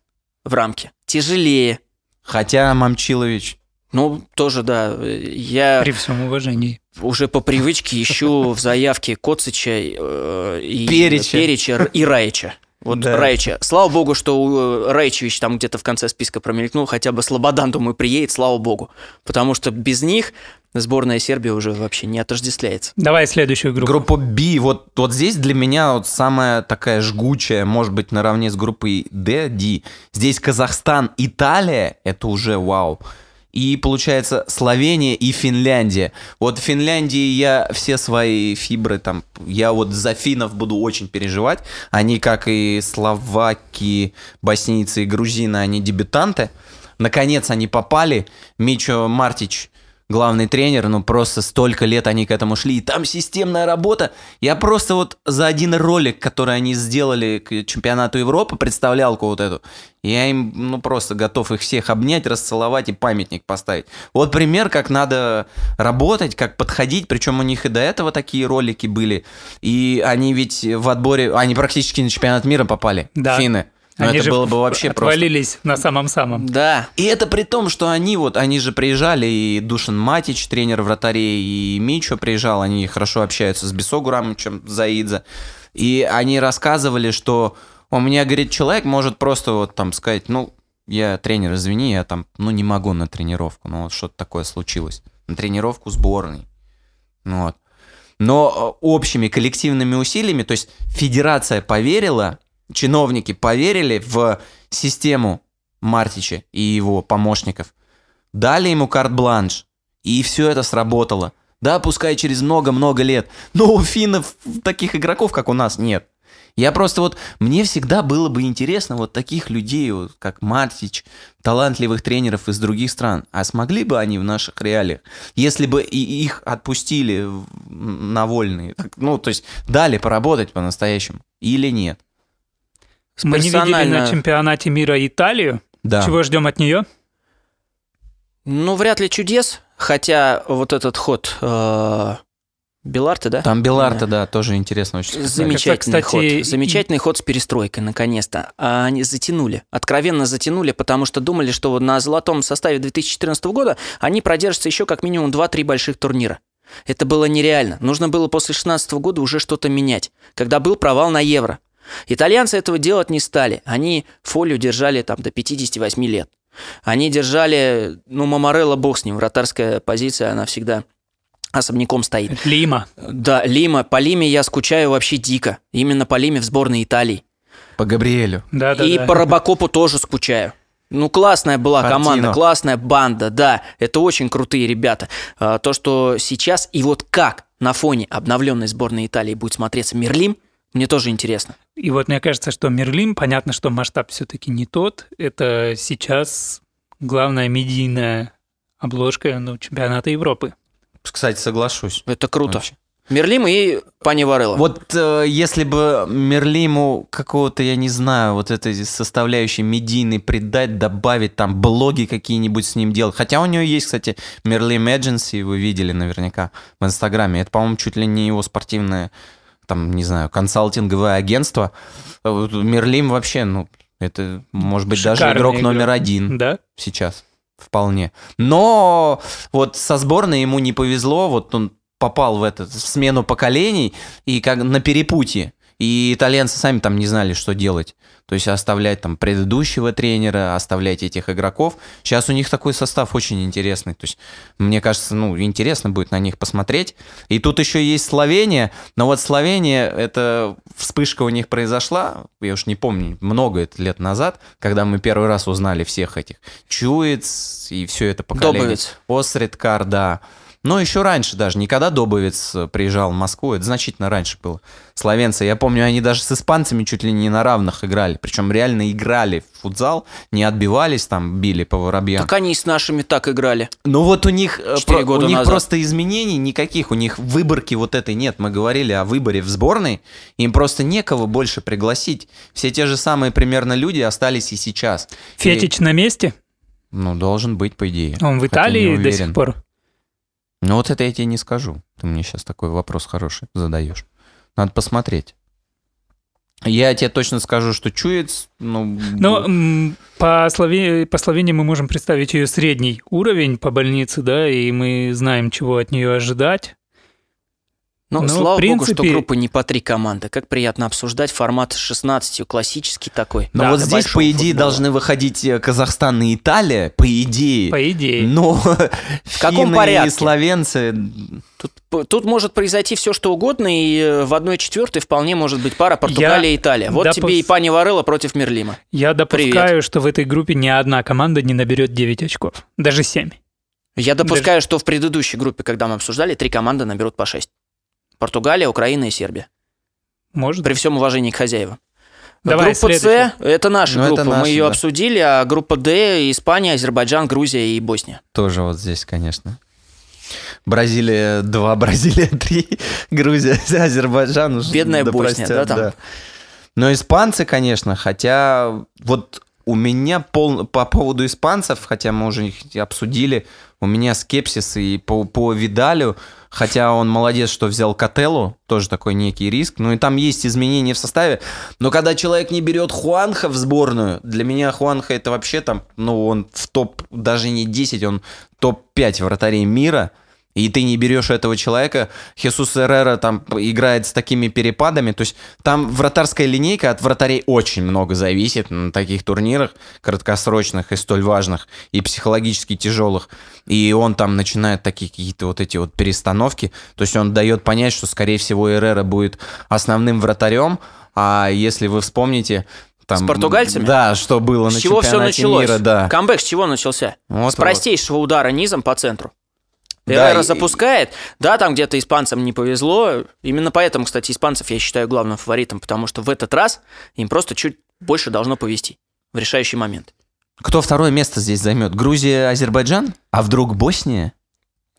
в рамке. Тяжелее. Хотя Мамчилович... Ну, тоже, да. Я при всем уважении. Уже по привычке ищу в заявке Коцича и Перича и Раича. Вот да. Раича. Слава богу, что Раичевич там где-то в конце списка промелькнул. Хотя бы Слободан, думаю, приедет, слава богу. Потому что без них сборная Сербии уже вообще не отождествляется. Давай следующую группу. Группа B. Вот здесь для меня вот самая такая жгучая, может быть, наравне с группой D, D. Здесь Казахстан, Италия. Это уже вау. И, получается, Словения и Финляндия. Вот в Финляндии я все свои фибры там... Я вот за финнов буду очень переживать. Они, как и словаки, боснийцы и грузины, они дебютанты. Наконец они попали. Мичо Мартич, главный тренер, ну просто столько лет они к этому шли. И там системная работа. Я просто вот за один ролик, который они сделали к чемпионату Европы, представлялку вот эту... Я им, ну, просто готов их всех обнять, расцеловать и памятник поставить. Вот пример, как надо работать, как подходить. Причем у них и до этого такие ролики были. И они ведь в отборе... Они практически на чемпионат мира попали, да. Финны. Но они это же было бы вообще отвалились просто... на самом-самом. Да. И это при том, что они же приезжали, и Душан Матич, тренер вратарей, и Мичо приезжал. Они хорошо общаются с Бисогу Рамычем, Заидзе. И они рассказывали, что... У меня, говорит, человек может просто вот там сказать, ну, я тренер, извини, я там, ну, не могу на тренировку, ну, вот что-то такое случилось. На тренировку сборной. Вот. Но общими коллективными усилиями, то есть федерация поверила, чиновники поверили в систему Мартича и его помощников, дали ему карт-бланш, и все это сработало. Да, пускай через много-много лет, но у финнов таких игроков, как у нас, нет. Я просто вот, мне всегда было бы интересно вот таких людей, вот, как Мартич, талантливых тренеров из других стран. А смогли бы они в наших реалиях, если бы и их отпустили на вольные? Ну, то есть дали поработать по-настоящему или нет? Мы не видели на чемпионате мира Италию. Да. Чего ждем от нее? Ну, вряд ли чудес, хотя вот этот ход... Беларте, да? Там Беларте, да, тоже интересно очень. Замечательный, кстати, ход. Замечательный ход с перестройкой, наконец-то. А они затянули, откровенно затянули, потому что думали, что на золотом составе 2014 года они продержатся еще как минимум 2-3 больших турнира. Это было нереально. Нужно было после 2016 года уже что-то менять, когда был провал на Евро. Итальянцы этого делать не стали. Они фолио держали там до 58 лет. Они держали, ну, Мамарелло, бог с ним, вратарская позиция, она всегда... особняком стоит. Лима. Да, Лима. По Лиме я скучаю вообще дико. Именно по Лиме в сборной Италии. По Габриэлю. Да, да, и да, по Робокопу тоже скучаю. Ну, классная была команда, классная банда, да. Это очень крутые ребята. То, что сейчас и вот как на фоне обновленной сборной Италии будет смотреться Мерлим, мне тоже интересно. И вот мне кажется, что Мерлим, понятно, что масштаб все-таки не тот. Это сейчас главная медийная обложка, ну, чемпионата Европы. Кстати, соглашусь. Это круто. Вообще. Мерлим и Пани Варелла. Вот если бы Мерлиму какого-то, я не знаю, вот этой составляющей медийной придать, добавить там блоги какие-нибудь с ним делать. Хотя у него есть, кстати, Мерлим Эдженси, вы видели наверняка в Инстаграме. Это, по-моему, чуть ли не его спортивное, там, не знаю, консалтинговое агентство. Мерлим вообще, ну, это, может быть, шикарный даже игрок номер один, да? Сейчас. Вполне. Но вот со сборной ему не повезло, вот он попал в смену поколений и как на перепутье. И итальянцы сами там не знали, что делать. То есть оставлять там предыдущего тренера, оставлять этих игроков. Сейчас у них такой состав очень интересный. То есть, мне кажется, ну, интересно будет на них посмотреть. И тут еще есть Словения. Но вот Словения, эта вспышка у них произошла, я уж не помню, много это лет назад, когда мы первый раз узнали всех этих. Чуец и все это поколение. Добовец. Осредкар, да. Но еще раньше даже, не когда Добовец приезжал в Москву, это значительно раньше было. Словенцы, я помню, они даже с испанцами чуть ли не на равных играли, причем реально играли в футзал, не отбивались там, били по воробьям. Так они и с нашими так играли. Ну вот у них, года у них просто изменений никаких, у них выборки вот этой нет. Мы говорили о выборе в сборной, им просто некого больше пригласить. Все те же самые примерно люди остались и сейчас. Фетич на месте? Ну, должен быть, по идее. Он в Италии до сих пор? Ну вот это я тебе не скажу. Ты мне сейчас такой вопрос хороший задаешь. Надо посмотреть. Я тебе точно скажу, что Чуец... Ну, по Словении мы можем представить ее средний уровень по больнице, да, и мы знаем, чего от нее ожидать. Ну, слава богу, что группа не по три команды. Как приятно обсуждать формат с 16, классический такой. Но да, вот здесь, по идее, должны выходить Казахстан и Италия, по идее. По идее. Но в каком порядке? И словенцы... Тут может произойти все, что угодно, и в 1/4 вполне может быть пара Португалия и Италия. Вот тебе и Пани Варелла против Мерлима. Я допускаю, что в этой группе ни одна команда не наберет 9 очков, даже 7. Я допускаю, что в предыдущей группе, когда мы обсуждали, 3 команды наберут по 6. Португалия, Украина и Сербия. Может. При всем уважении к хозяевам. Давай, группа С – это наша группа, это наша, мы ее обсудили, а группа Д – Испания, Азербайджан, Грузия и Босния. Тоже вот здесь, конечно. Бразилия 2, Бразилия 3, Грузия, Азербайджан. Бедная Босния, да, там? Да. Но испанцы, конечно, хотя вот у меня по поводу испанцев, хотя мы уже их обсудили, у меня скепсис и по Видалю, хотя он молодец, что взял Котеллу, тоже такой некий риск, ну и там есть изменения в составе, но когда человек не берет Хуанха в сборную, для меня Хуанха это вообще там, ну он в топ, даже не 10, он топ-5 вратарей мира, и ты не берешь этого человека, Хесус Эррера там играет с такими перепадами, то есть там вратарская линейка от вратарей очень много зависит на таких турнирах краткосрочных и столь важных, и психологически тяжелых, и он там начинает такие какие-то вот эти вот перестановки, то есть он дает понять, что скорее всего Эррера будет основным вратарем, а если вы вспомните... Там, с португальцами? Да, что было на чемпионате мира. Да. Камбэк с чего начался? Вот, с простейшего удара низом по центру. Эррера запускает, да, там где-то испанцам не повезло, именно поэтому, кстати, испанцев я считаю главным фаворитом, потому что в этот раз им просто чуть больше должно повезти в решающий момент. Кто второе место здесь займет? Грузия, Азербайджан? А вдруг Босния?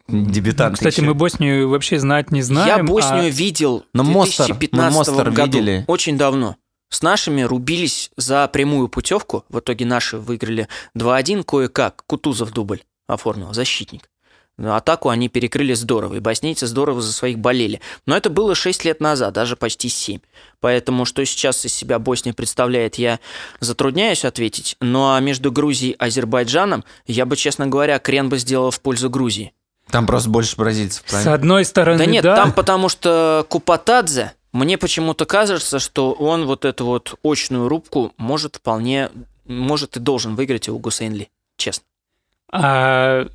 Дебютанты. Ну, кстати, еще. Мы Боснию вообще знать не знаем. Я Боснию видел в 2015 году, видели. Очень давно. С нашими рубились за прямую путевку, в итоге наши выиграли 2-1 кое-как, Кутузов дубль оформил, защитник. атаку они перекрыли здорово, и боснийцы здорово за своих болели. Но это было 6 лет назад, даже почти 7. Поэтому, что сейчас из себя Босния представляет, я затрудняюсь ответить. Ну а между Грузией и Азербайджаном, я бы, честно говоря, крен бы сделал в пользу Грузии. Там просто больше бразильцев, правильно? С одной стороны, да. Нет, да. Там потому что Купатадзе, мне почему-то кажется, что он вот эту вот очную рубку может вполне, может и должен выиграть у Гусейнли, честно. А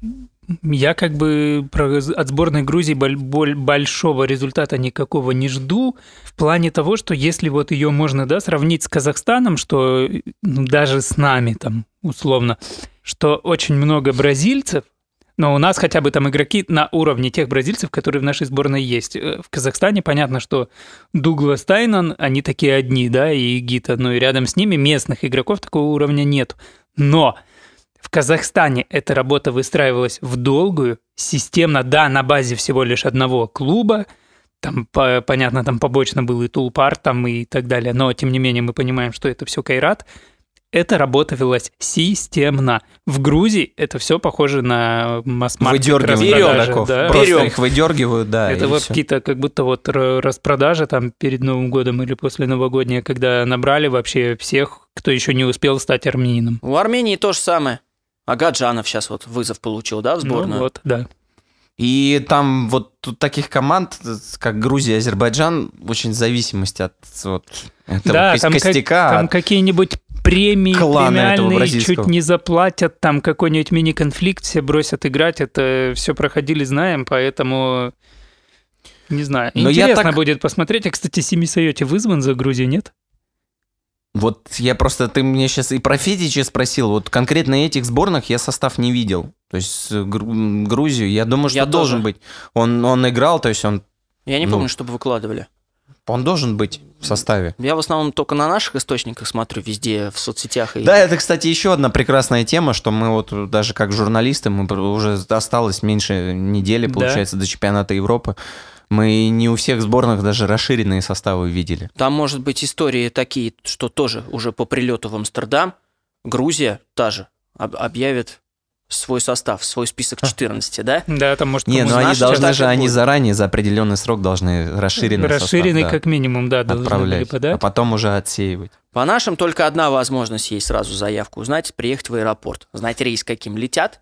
я как бы от сборной Грузии большого результата никакого не жду, в плане того, что если вот ее можно, да, сравнить с Казахстаном, что даже с нами там условно, что очень много бразильцев, но у нас хотя бы там игроки на уровне тех бразильцев, которые в нашей сборной есть. В Казахстане понятно, что Дуглас Тайнан, они такие одни, да, и Гита, но и рядом с ними местных игроков такого уровня нет. Но в Казахстане эта работа выстраивалась в долгую, системно, да, на базе всего лишь одного клуба. Там, понятно, там побочно был и Тулпар, там и так далее, но тем не менее мы понимаем, что это все Кайрат. Эта работа велась системно. В Грузии это все похоже на масс-маркет. Выдергивают, да? Просто берем. Их выдергивают, да. Это вот все. Какие-то как будто вот распродажи там перед Новым годом или после новогоднего, когда набрали вообще всех, кто еще не успел стать армянином. У Армении то же самое. Агаджанов сейчас вот вызов получил, да, в сборную? Ну вот, да. И там вот таких команд, как Грузия и Азербайджан, очень в зависимости от вот этого, да, костяка. Там какие-нибудь премии, премиальные чуть не заплатят, там какой-нибудь мини-конфликт, все бросят играть, это все проходили, знаем, поэтому не знаю. Но интересно будет посмотреть. А, кстати, Семи Сайоти вызван за Грузию, нет? Вот я просто, ты мне сейчас и про Федича спросил, вот конкретно этих сборных я состав не видел. То есть Грузию, я думаю, что я должен быть. Он играл, то есть он... Я не помню, чтобы выкладывали. Он должен быть в составе. Я в основном только на наших источниках смотрю, везде, в соцсетях. И... Да, это, кстати, еще одна прекрасная тема, что мы вот даже как журналисты, мы уже осталось меньше недели, получается, да, до чемпионата Европы. Мы не у всех сборных даже расширенные составы видели. Там, может быть, истории такие, что тоже уже по прилету в Амстердам Грузия та же объявит свой состав, свой список 14, да? Да, там может... Не, но они должны же, они заранее за определенный срок должны расширенный состав. Расширенный как минимум, да, должны подать. А потом уже отсеивать. По нашим только одна возможность есть сразу заявку узнать, приехать в аэропорт, знать рейс, каким летят.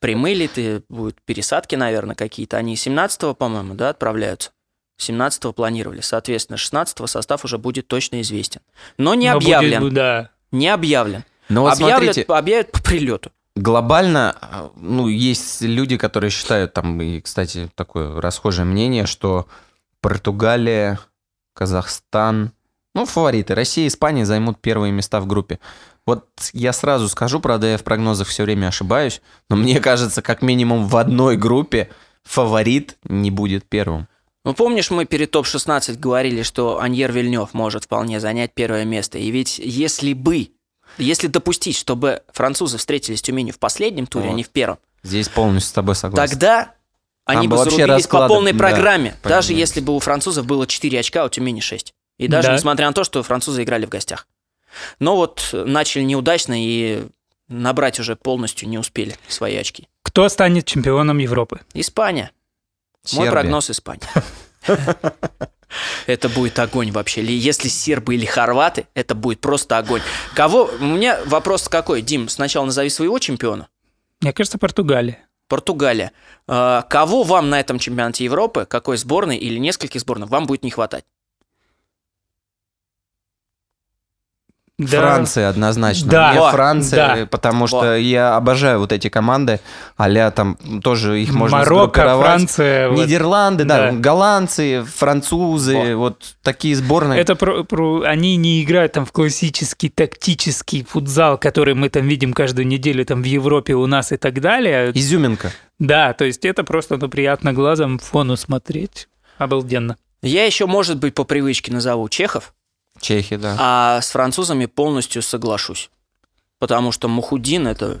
Прямые леты, будут пересадки, наверное, какие-то. Они 17-го, по-моему, да, отправляются. 17-го планировали. Соответственно, 16-го состав уже будет точно известен. Но не объявлен. Будет, да. Не объявлен. Но вот объявят по прилету. Глобально, ну, есть люди, которые считают, там, и, кстати, такое расхожее мнение, что Португалия, Казахстан, ну, фавориты. Россия и Испания займут первые места в группе. Вот я сразу скажу, правда, я в прогнозах все время ошибаюсь, но мне кажется, как минимум в одной группе фаворит не будет первым. Ну, помнишь, мы перед ТОП-16 говорили, что Аньер Вильнёв может вполне занять первое место. И ведь если допустить, чтобы французы встретились с Тюменью в последнем туре, вот, а не в первом. Здесь полностью с тобой согласен. Тогда они бы зарубились по полной программе, да, даже если бы у французов было 4 очка, а у Тюмени 6. И даже несмотря на то, что французы играли в гостях. Но вот начали неудачно и набрать уже полностью не успели свои очки. Кто станет чемпионом Европы? Испания. Сербия. Мой прогноз — Испания. Это будет огонь вообще. Если сербы или хорваты, это будет просто огонь. У меня вопрос какой, Дим, сначала назови своего чемпиона. Мне кажется, Португалия. Португалия. Кого вам на этом чемпионате Европы, какой сборной или нескольких сборных, вам будет не хватать? Да. Франция однозначно. Да. Мне Франция, да, потому что я обожаю вот эти команды, а-ля там тоже их можно сгруппировать. Франция. Нидерланды, да, голландцы, французы, вот такие сборные. Это они не играют там в классический тактический футзал, который мы там видим каждую неделю там в Европе, у нас и так далее. Изюминка. Да, то есть это просто, ну, приятно глазом фону смотреть. Обалденно. Я еще, может быть, по привычке назову чехов. Чехи, да. А с французами полностью соглашусь. Потому что Мухудин — это...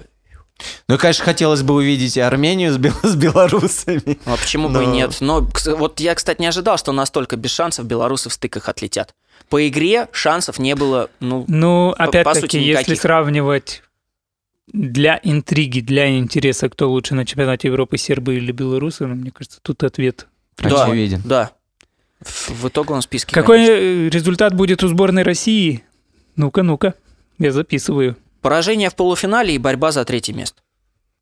Ну, конечно, хотелось бы увидеть Армению с белорусами. А почему бы и нет? Но вот я, кстати, не ожидал, что настолько без шансов белорусы в стыках отлетят. По игре шансов не было, ну, по сути, никаких. Если сравнивать Для интриги, для интереса, кто лучше на чемпионате Европы, сербы или белорусы, мне кажется, тут ответ очевиден. Да. В итоговом списке. Какой результат будет у сборной России? Ну-ка, я записываю. Поражение в полуфинале и борьба за третье место.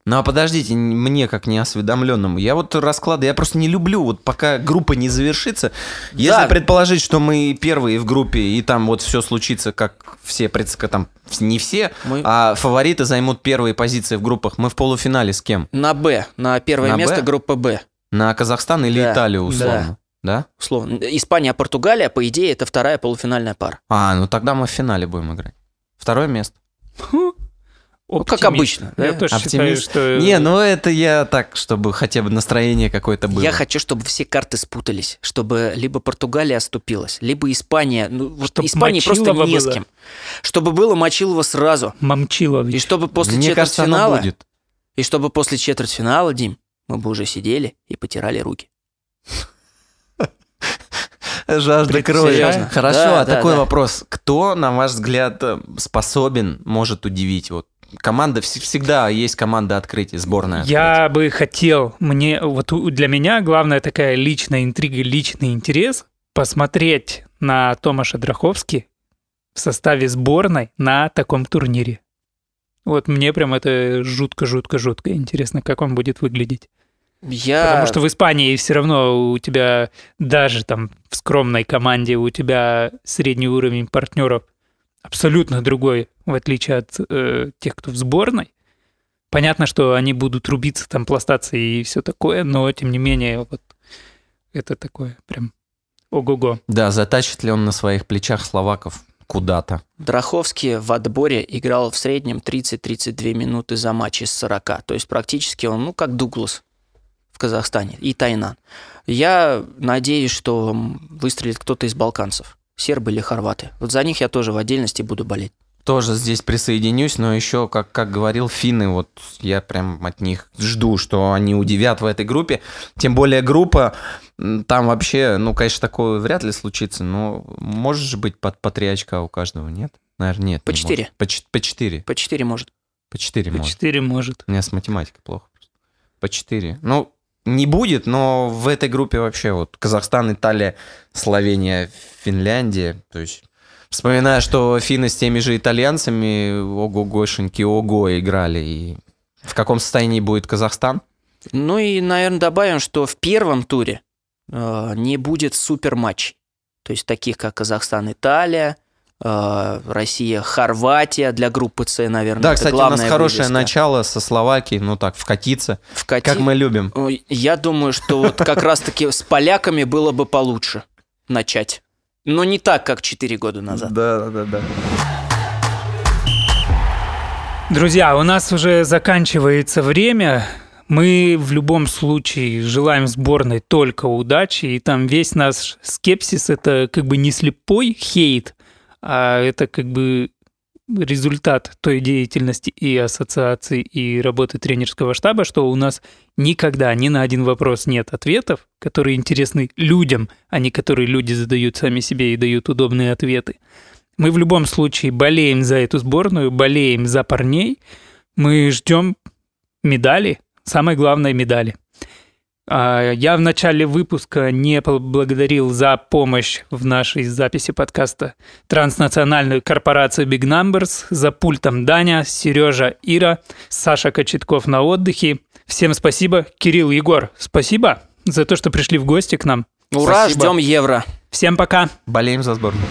Ну а подождите, мне как неосведомленному, я вот расклады, я просто не люблю, вот пока группа не завершится, если предположить, что мы первые в группе, и там вот все случится, как все, там не все, а фавориты займут первые позиции в группах, мы в полуфинале с кем? На Б, на первое место группа Б. На Казахстан или Италию, условно? Да. Условно. Испания, Португалия, по идее, это вторая полуфинальная пара. А, ну тогда мы в финале будем играть. Второе место. Ну, как обычно. Да? Я тоже считаю, что... Не, ну это я так, чтобы хотя бы настроение какое-то было. Я хочу, чтобы все карты спутались, чтобы либо Португалия оступилась, либо Испания. Ну, Испании просто не с кем. Чтобы было Мочилова сразу. Мамчилович. И чтобы после четвертьфинала... И чтобы после четвертьфинала, Дим, мы бы уже сидели и потирали руки. Жажда крови. Хорошо, такой вопрос. Кто, на ваш взгляд, способен, может удивить? Вот команда, всегда есть команда открытия, сборная. Я бы хотел, для меня главная такая личная интрига, личный интерес, посмотреть на Томаша Драховски в составе сборной на таком турнире. Вот мне прям это жутко-жутко-жутко интересно, как он будет выглядеть. Потому что в Испании все равно у тебя, даже там в скромной команде, у тебя средний уровень партнеров абсолютно другой, в отличие от тех, кто в сборной. Понятно, что они будут рубиться, там пластаться и все такое, но тем не менее, вот это такое прям ого-го. Да, затащит ли он на своих плечах словаков куда-то? Драховский в отборе играл в среднем 30-32 минуты за матч из 40. То есть практически он, ну, как Дуглас в Казахстане и Тайнан. Я надеюсь, что выстрелит кто-то из балканцев. Сербы или хорваты. Вот за них я тоже в отдельности буду болеть. Тоже здесь присоединюсь, но еще, как говорил, финны, вот я прям от них жду, что они удивят в этой группе. Тем более группа, там вообще, ну, конечно, такое вряд ли случится, но может же быть по 3 очка у каждого, нет? Наверное, нет. По 4. По 4. По 4 может. По 4 может. По 4 может. У меня с математикой плохо. По 4. Ну, не будет, но в этой группе вообще вот Казахстан, Италия, Словения, Финляндия. То есть, вспоминая, что финны с теми же итальянцами ого-гошеньки играли. И в каком состоянии будет Казахстан? Ну и, наверное, добавим, что в первом туре не будет суперматчей. То есть таких, как Казахстан, Италия, Россия, Хорватия для группы С, наверное. Да, это, кстати, у нас хорошее начало со Словакией, ну так, вкатиться, как мы любим. Я думаю, что вот как раз-таки с поляками было бы получше начать. Но не так, как 4 года назад. Да. Друзья, у нас уже заканчивается время. Мы в любом случае желаем сборной только удачи. И там весь наш скепсис – это как бы не слепой хейт, а это как бы результат той деятельности и ассоциации, и работы тренерского штаба, что у нас никогда ни на один вопрос нет ответов, которые интересны людям, а не которые люди задают сами себе и дают удобные ответы. Мы в любом случае болеем за эту сборную, болеем за парней. Мы ждем медали, самой главной медали. Я в начале выпуска не поблагодарил за помощь в нашей записи подкаста транснациональную корпорацию Big Numbers, за пультом Даня, Сережа, Ира, Саша Кочетков на отдыхе. Всем спасибо. Кирилл, Егор, спасибо за то, что пришли в гости к нам. Ура, спасибо. Ждем евро. Всем пока. Болеем за сборную.